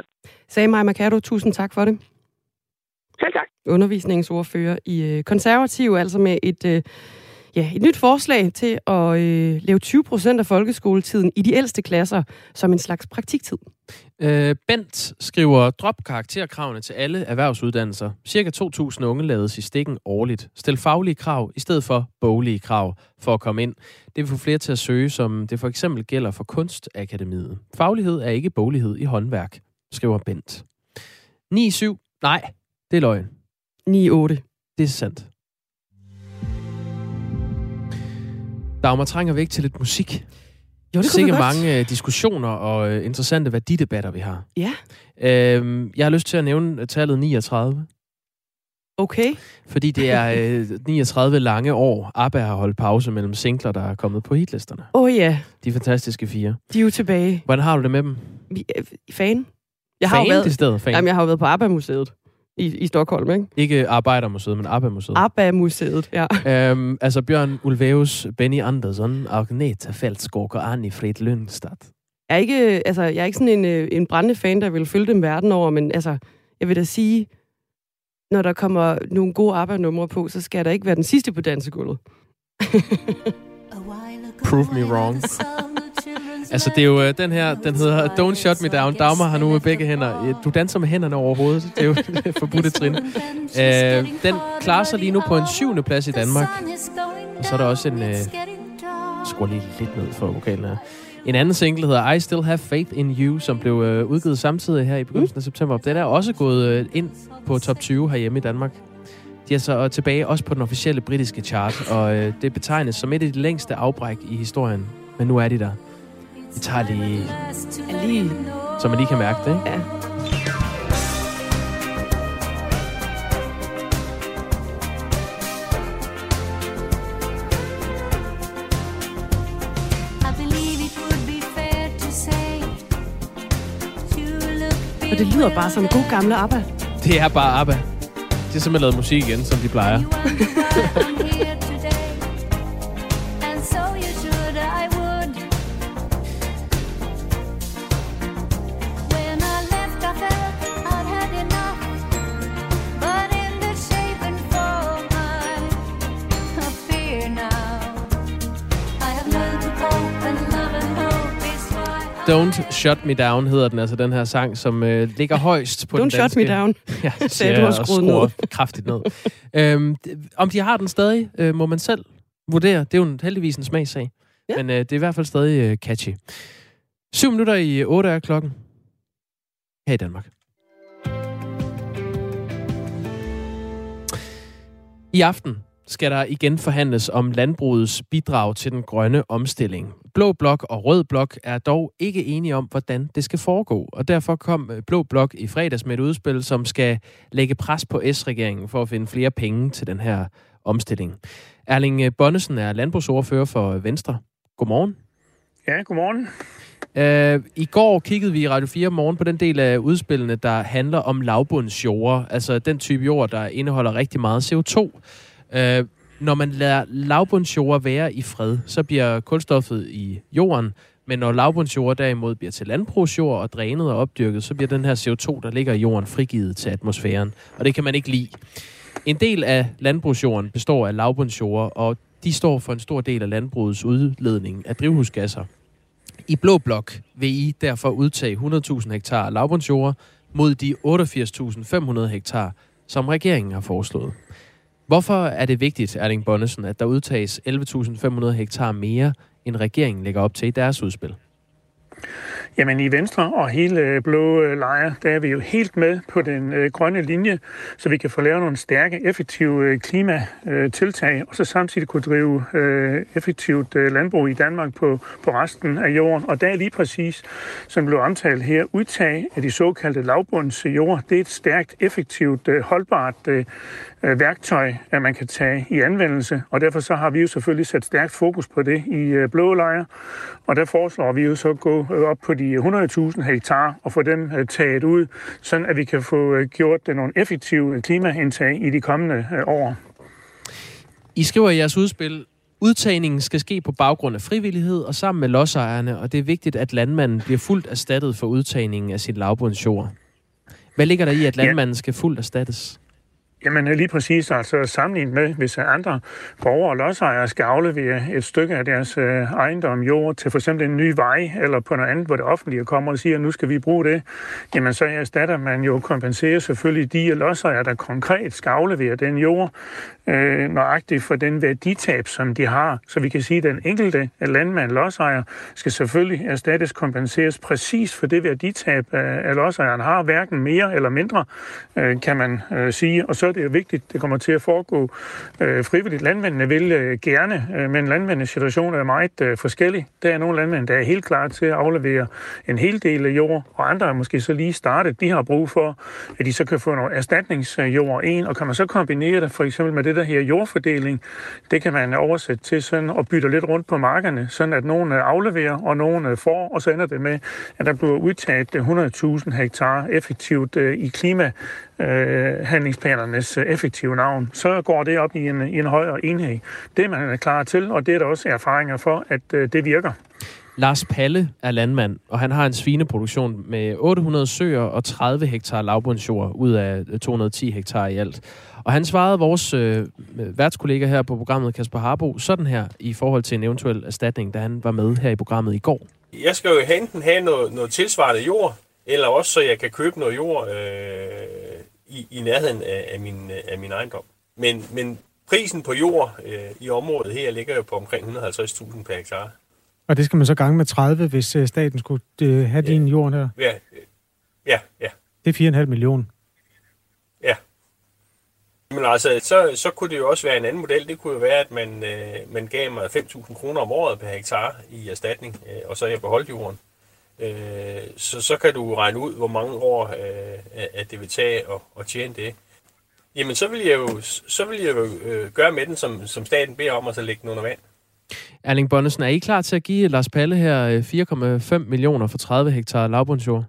Sagde Maja Mercado, tusind tak for det. Selv tak. Undervisningsordfører i Konservative, altså med et nyt forslag til at lave 20% af folkeskoletiden i de ældste klasser som en slags praktiktid. Bent skriver, drop karakterkravene til alle erhvervsuddannelser. Cirka 2.000 unge lades i stikken årligt. Stil faglige krav i stedet for boglige krav for at komme ind. Det vil få flere til at søge, som det for eksempel gælder for Kunstakademiet. Faglighed er ikke boglighed i håndværk, skriver Bent. 9-7. Nej, det er løgn. 9-8. Det er sandt. Dagmar, trænger vi ikke til lidt musik? Jo, det sikkert mange diskussioner og interessante værdidebatter, vi har. Ja. Jeg har lyst til at nævne tallet 39. Okay. Fordi det er 39 lange år, ABBA har holdt pause mellem singler, der er kommet på hitlisterne. Åh ja. De fantastiske fire. De er jo tilbage. Hvordan har du det med dem? Fan. Jeg har jo været på ABBA-museet. I Stockholm, ikke? Ikke Arbejdermuseet, men ABBA-museet. ABBA-museet, ja. Altså Bjørn Ulvaeus, Benny Andersson, Agneta Fältskog og Anni-Frid Lønstad. Jeg er ikke sådan en brændende fan, der vil følge dem verden over, men altså, jeg vil da sige, når der kommer nogle gode ABBA-numre på, så skal der ikke være den sidste på dansegulvet. Prove me wrong. Altså, det er jo den her, den hedder Don't Shut Me Down. Dagmar har nu med begge hænder. Du danser med hænderne over hovedet, det er jo forbudte trin. Den klarer sig lige nu på en 7. plads i Danmark. Og så er der også en... skruer lige lidt ned for vokalen her. En anden single hedder I Still Have Faith In You, som blev udgivet samtidig her i begyndelsen af september. Den er også gået ind på top 20 herhjemme i Danmark. De er så tilbage også på den officielle britiske chart, og det betegnes som et af de længste afbræk i historien. Men nu er de der. Vi tager lige, så man lige kan mærke det, ikke? Ja. Og det lyder bare som god gamle ABBA. Det er bare ABBA. De har simpelthen lavet musik igen, som de plejer. Don't Shut Me Down hedder den, altså den her sang, som ligger højst på Don't den danske... Don't Shut Me Down, ja, sagde du og skruer kraftigt ned. Om de har den stadig, må man selv vurdere. Det er jo heldigvis en smagsag, ja. Men det er i hvert fald stadig catchy. 7:57 er klokken her i Danmark. I aften skal der igen forhandles om landbrugets bidrag til den grønne omstilling. Blå Blok og Rød Blok er dog ikke enige om, hvordan det skal foregå, og derfor kom Blå Blok i fredags med et udspil, som skal lægge pres på S-regeringen for at finde flere penge til den her omstilling. Erling Bonnesen er landbrugsordfører for Venstre. Godmorgen. Ja, godmorgen. I går kiggede vi i Radio 4 morgen på den del af udspillene, der handler om lavbundsjorder, altså den type jord, der indeholder rigtig meget CO2. Når man lader lavbundsjord være i fred, så bliver kulstoffet i jorden, men når lavbundsjord derimod bliver til landbrugsjord og drænet og opdyrket, så bliver den her CO2, der ligger i jorden, frigivet til atmosfæren, og det kan man ikke lide. En del af landbrugsjorden består af lavbundsjord, og de står for en stor del af landbrugets udledning af drivhusgasser. I Blå Blok vil I derfor udtage 100.000 hektar lavbundsjord mod de 88.500 hektar, som regeringen har foreslået. Hvorfor er det vigtigt, Erling Bonnesen, at der udtages 11.500 hektar mere, end regeringen lægger op til i deres udspil? Jamen i Venstre og hele blå lejr, der er vi jo helt med på den grønne linje, så vi kan få lavet nogle stærke, effektive klimatiltag, og så samtidig kunne drive effektivt landbrug i Danmark på resten af jorden. Og der er lige præcis, som blev omtalt her, udtag af de såkaldte lavbundsjord. Det er et stærkt, effektivt, holdbart værktøj, at man kan tage i anvendelse, og derfor så har vi jo selvfølgelig sat stærkt fokus på det i blå lejre, og der foreslår vi jo så at gå op på de 100.000 hektar og få dem taget ud, sådan at vi kan få gjort nogle effektive klimaindtag i de kommende år. I skriver i jeres udspil, udtagningen skal ske på baggrund af frivillighed og sammen med lodsejerne, og det er vigtigt, at landmanden bliver fuldt erstattet for udtagningen af sin lavbundsjord. Hvad ligger der i, at landmanden skal fuldt erstattes? Jamen lige præcis, altså sammenlignet med, hvis andre borgere og lodsejere skal aflevere et stykke af deres ejendom, jord, til for eksempel en ny vej eller på noget andet, hvor det offentlige kommer og siger, at nu skal vi bruge det, jamen så erstatter man jo kompenserer selvfølgelig de lodsejere, der konkret skal aflevere den jord, nøjagtigt for den værditab, som de har. Så vi kan sige, at den enkelte landmand, lodsejer, skal selvfølgelig erstattes, kompenseres præcis for det værditab, at lodsejeren har, hverken mere eller mindre, kan man sige, og så det er vigtigt, det kommer til at foregå frivilligt. Landmændene vil gerne, men landmændenes situation er meget forskellig. Der er nogle landmænd, der er helt klar til at aflevere en hel del af jord, og andre er måske så lige startet. De har brug for, at de så kan få noget erstatningsjord ind, og kan man så kombinere det for eksempel med det der her jordfordeling, det kan man oversætte til sådan og bytte lidt rundt på markerne, sådan at nogen afleverer, og nogen får, og så ender det med, at der bliver udtaget 100.000 hektar effektivt i klimahandlingsplanernes effektive navn, så går det op i en højere enhed. Det man er klar til, og det er der også erfaringer for, at det virker. Lars Palle er landmand, og han har en svineproduktion med 800 søer og 30 hektar lavbundsjord ud af 210 hektar i alt. Og han svarede vores værtskollega her på programmet, Kasper Harbo, sådan her i forhold til en eventuel erstatning, da han var med her i programmet i går. Jeg skal jo enten have noget tilsvarende jord, eller også så jeg kan købe noget jord i nærheden af min ejendom. Men prisen på jord i området her ligger jo på omkring 150.000 per hektar. Og det skal man så gange med 30, hvis staten skulle have din jord her? Ja. Det er 4,5 millioner. Ja. Men altså, så kunne det jo også være en anden model. Det kunne jo være, at man gav mig 5.000 kroner om året per hektar i erstatning, og så jeg beholdt jorden. Så kan du regne ud, hvor mange år, at det vil tage at tjene det. Jamen, så vil jeg jo gøre med den, som staten beder om, og så lægge den under vand. Erling Bonnesen, er I klar til at give Lars Palle her 4,5 millioner for 30 hektar lavbundsjord?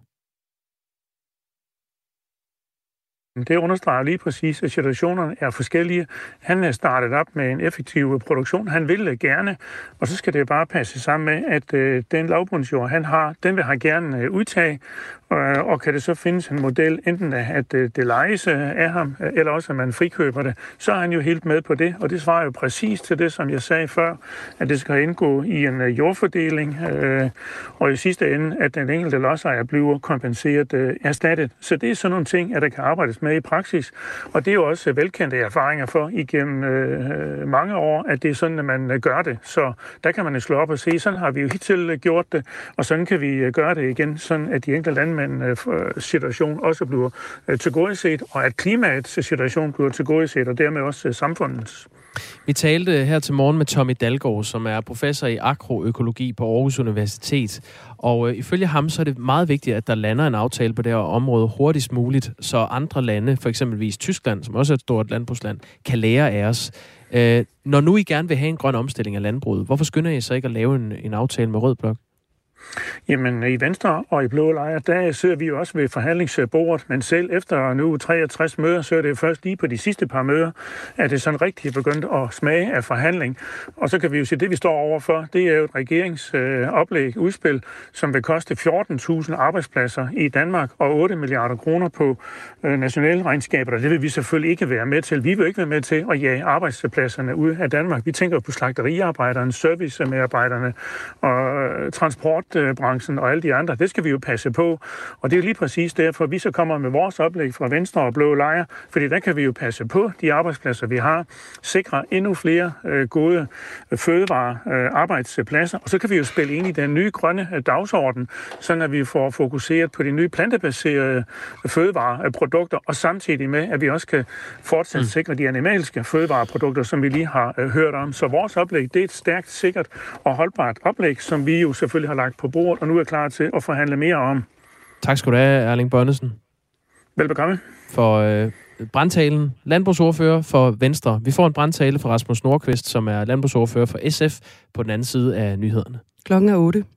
Det understreger lige præcis, at situationerne er forskellige. Han er startet op med en effektiv produktion. Han vil det gerne, og så skal det bare passe sammen med, at den lavbundsjord, han har, den vil han gerne udtage. Og kan det så findes en model, enten at det lejes af ham, eller også at man frikøber det, så er han jo helt med på det. Og det svarer jo præcis til det, som jeg sagde før, at det skal indgå i en jordfordeling, og i sidste ende, at den enkelte lodsejer bliver kompenseret erstattet. Så det er sådan nogle ting, at der kan arbejdes med i praksis. Og det er jo også velkendte erfaringer for igennem mange år, at det er sådan, at man gør det. Så der kan man slå op og se, sådan har vi jo hidtil gjort det, og sådan kan vi gøre det igen, sådan at de enkelte lande men situation også bliver tilgodeset, og at klimaets situation bliver tilgodeset, og dermed også samfundets. Vi talte her til morgen med Tommy Dalgaard, som er professor i agroøkologi på Aarhus Universitet. Og ifølge ham, så er det meget vigtigt, at der lander en aftale på det her område hurtigst muligt, så andre lande, for eksempelvis Tyskland, som også er et stort landbrugsland, kan lære af os. Når nu I gerne vil have en grøn omstilling af landbruget, hvorfor skynder I så ikke at lave en aftale med Rød Blok? Jamen, i Venstre og i blå lejre, der sidder vi jo også ved forhandlingsbordet, men selv efter nu 63 møder, så er det først lige på de sidste par møder, at det sådan rigtig begyndt at smage af forhandling. Og så kan vi jo se, det vi står overfor, det er jo et regeringsoplæg, udspil, som vil koste 14.000 arbejdspladser i Danmark og 8 milliarder kroner på nationalregnskabet, og det vil vi selvfølgelig ikke være med til. Vi vil ikke være med til at jage arbejdspladserne ud af Danmark. Vi tænker på slagteriarbejderne, servicemedarbejderne og transportbranchen og alle de andre, det skal vi jo passe på. Og det er lige præcis derfor, vi så kommer med vores oplæg fra Venstre og blå lejre, fordi der kan vi jo passe på de arbejdspladser, vi har, sikre endnu flere gode fødevarearbejdspladser, og så kan vi jo spille ind i den nye grønne dagsorden, sådan at vi får fokuseret på de nye plantebaserede fødevareprodukter, og samtidig med, at vi også kan fortsat sikre de animalske fødevareprodukter, som vi lige har hørt om. Så vores oplæg, det er et stærkt, sikkert og holdbart oplæg, som vi jo selvfølgelig har lagt på bordet, og nu er klar til at forhandle mere om. Tak skal du have, Erling Bonnesen. Velbekomme. For brandtalen, landbrugsordfører for Venstre. Vi får en brandtale fra Rasmus Nordqvist, som er landbrugsordfører for SF, på den anden side af nyhederne. Klokken er 8.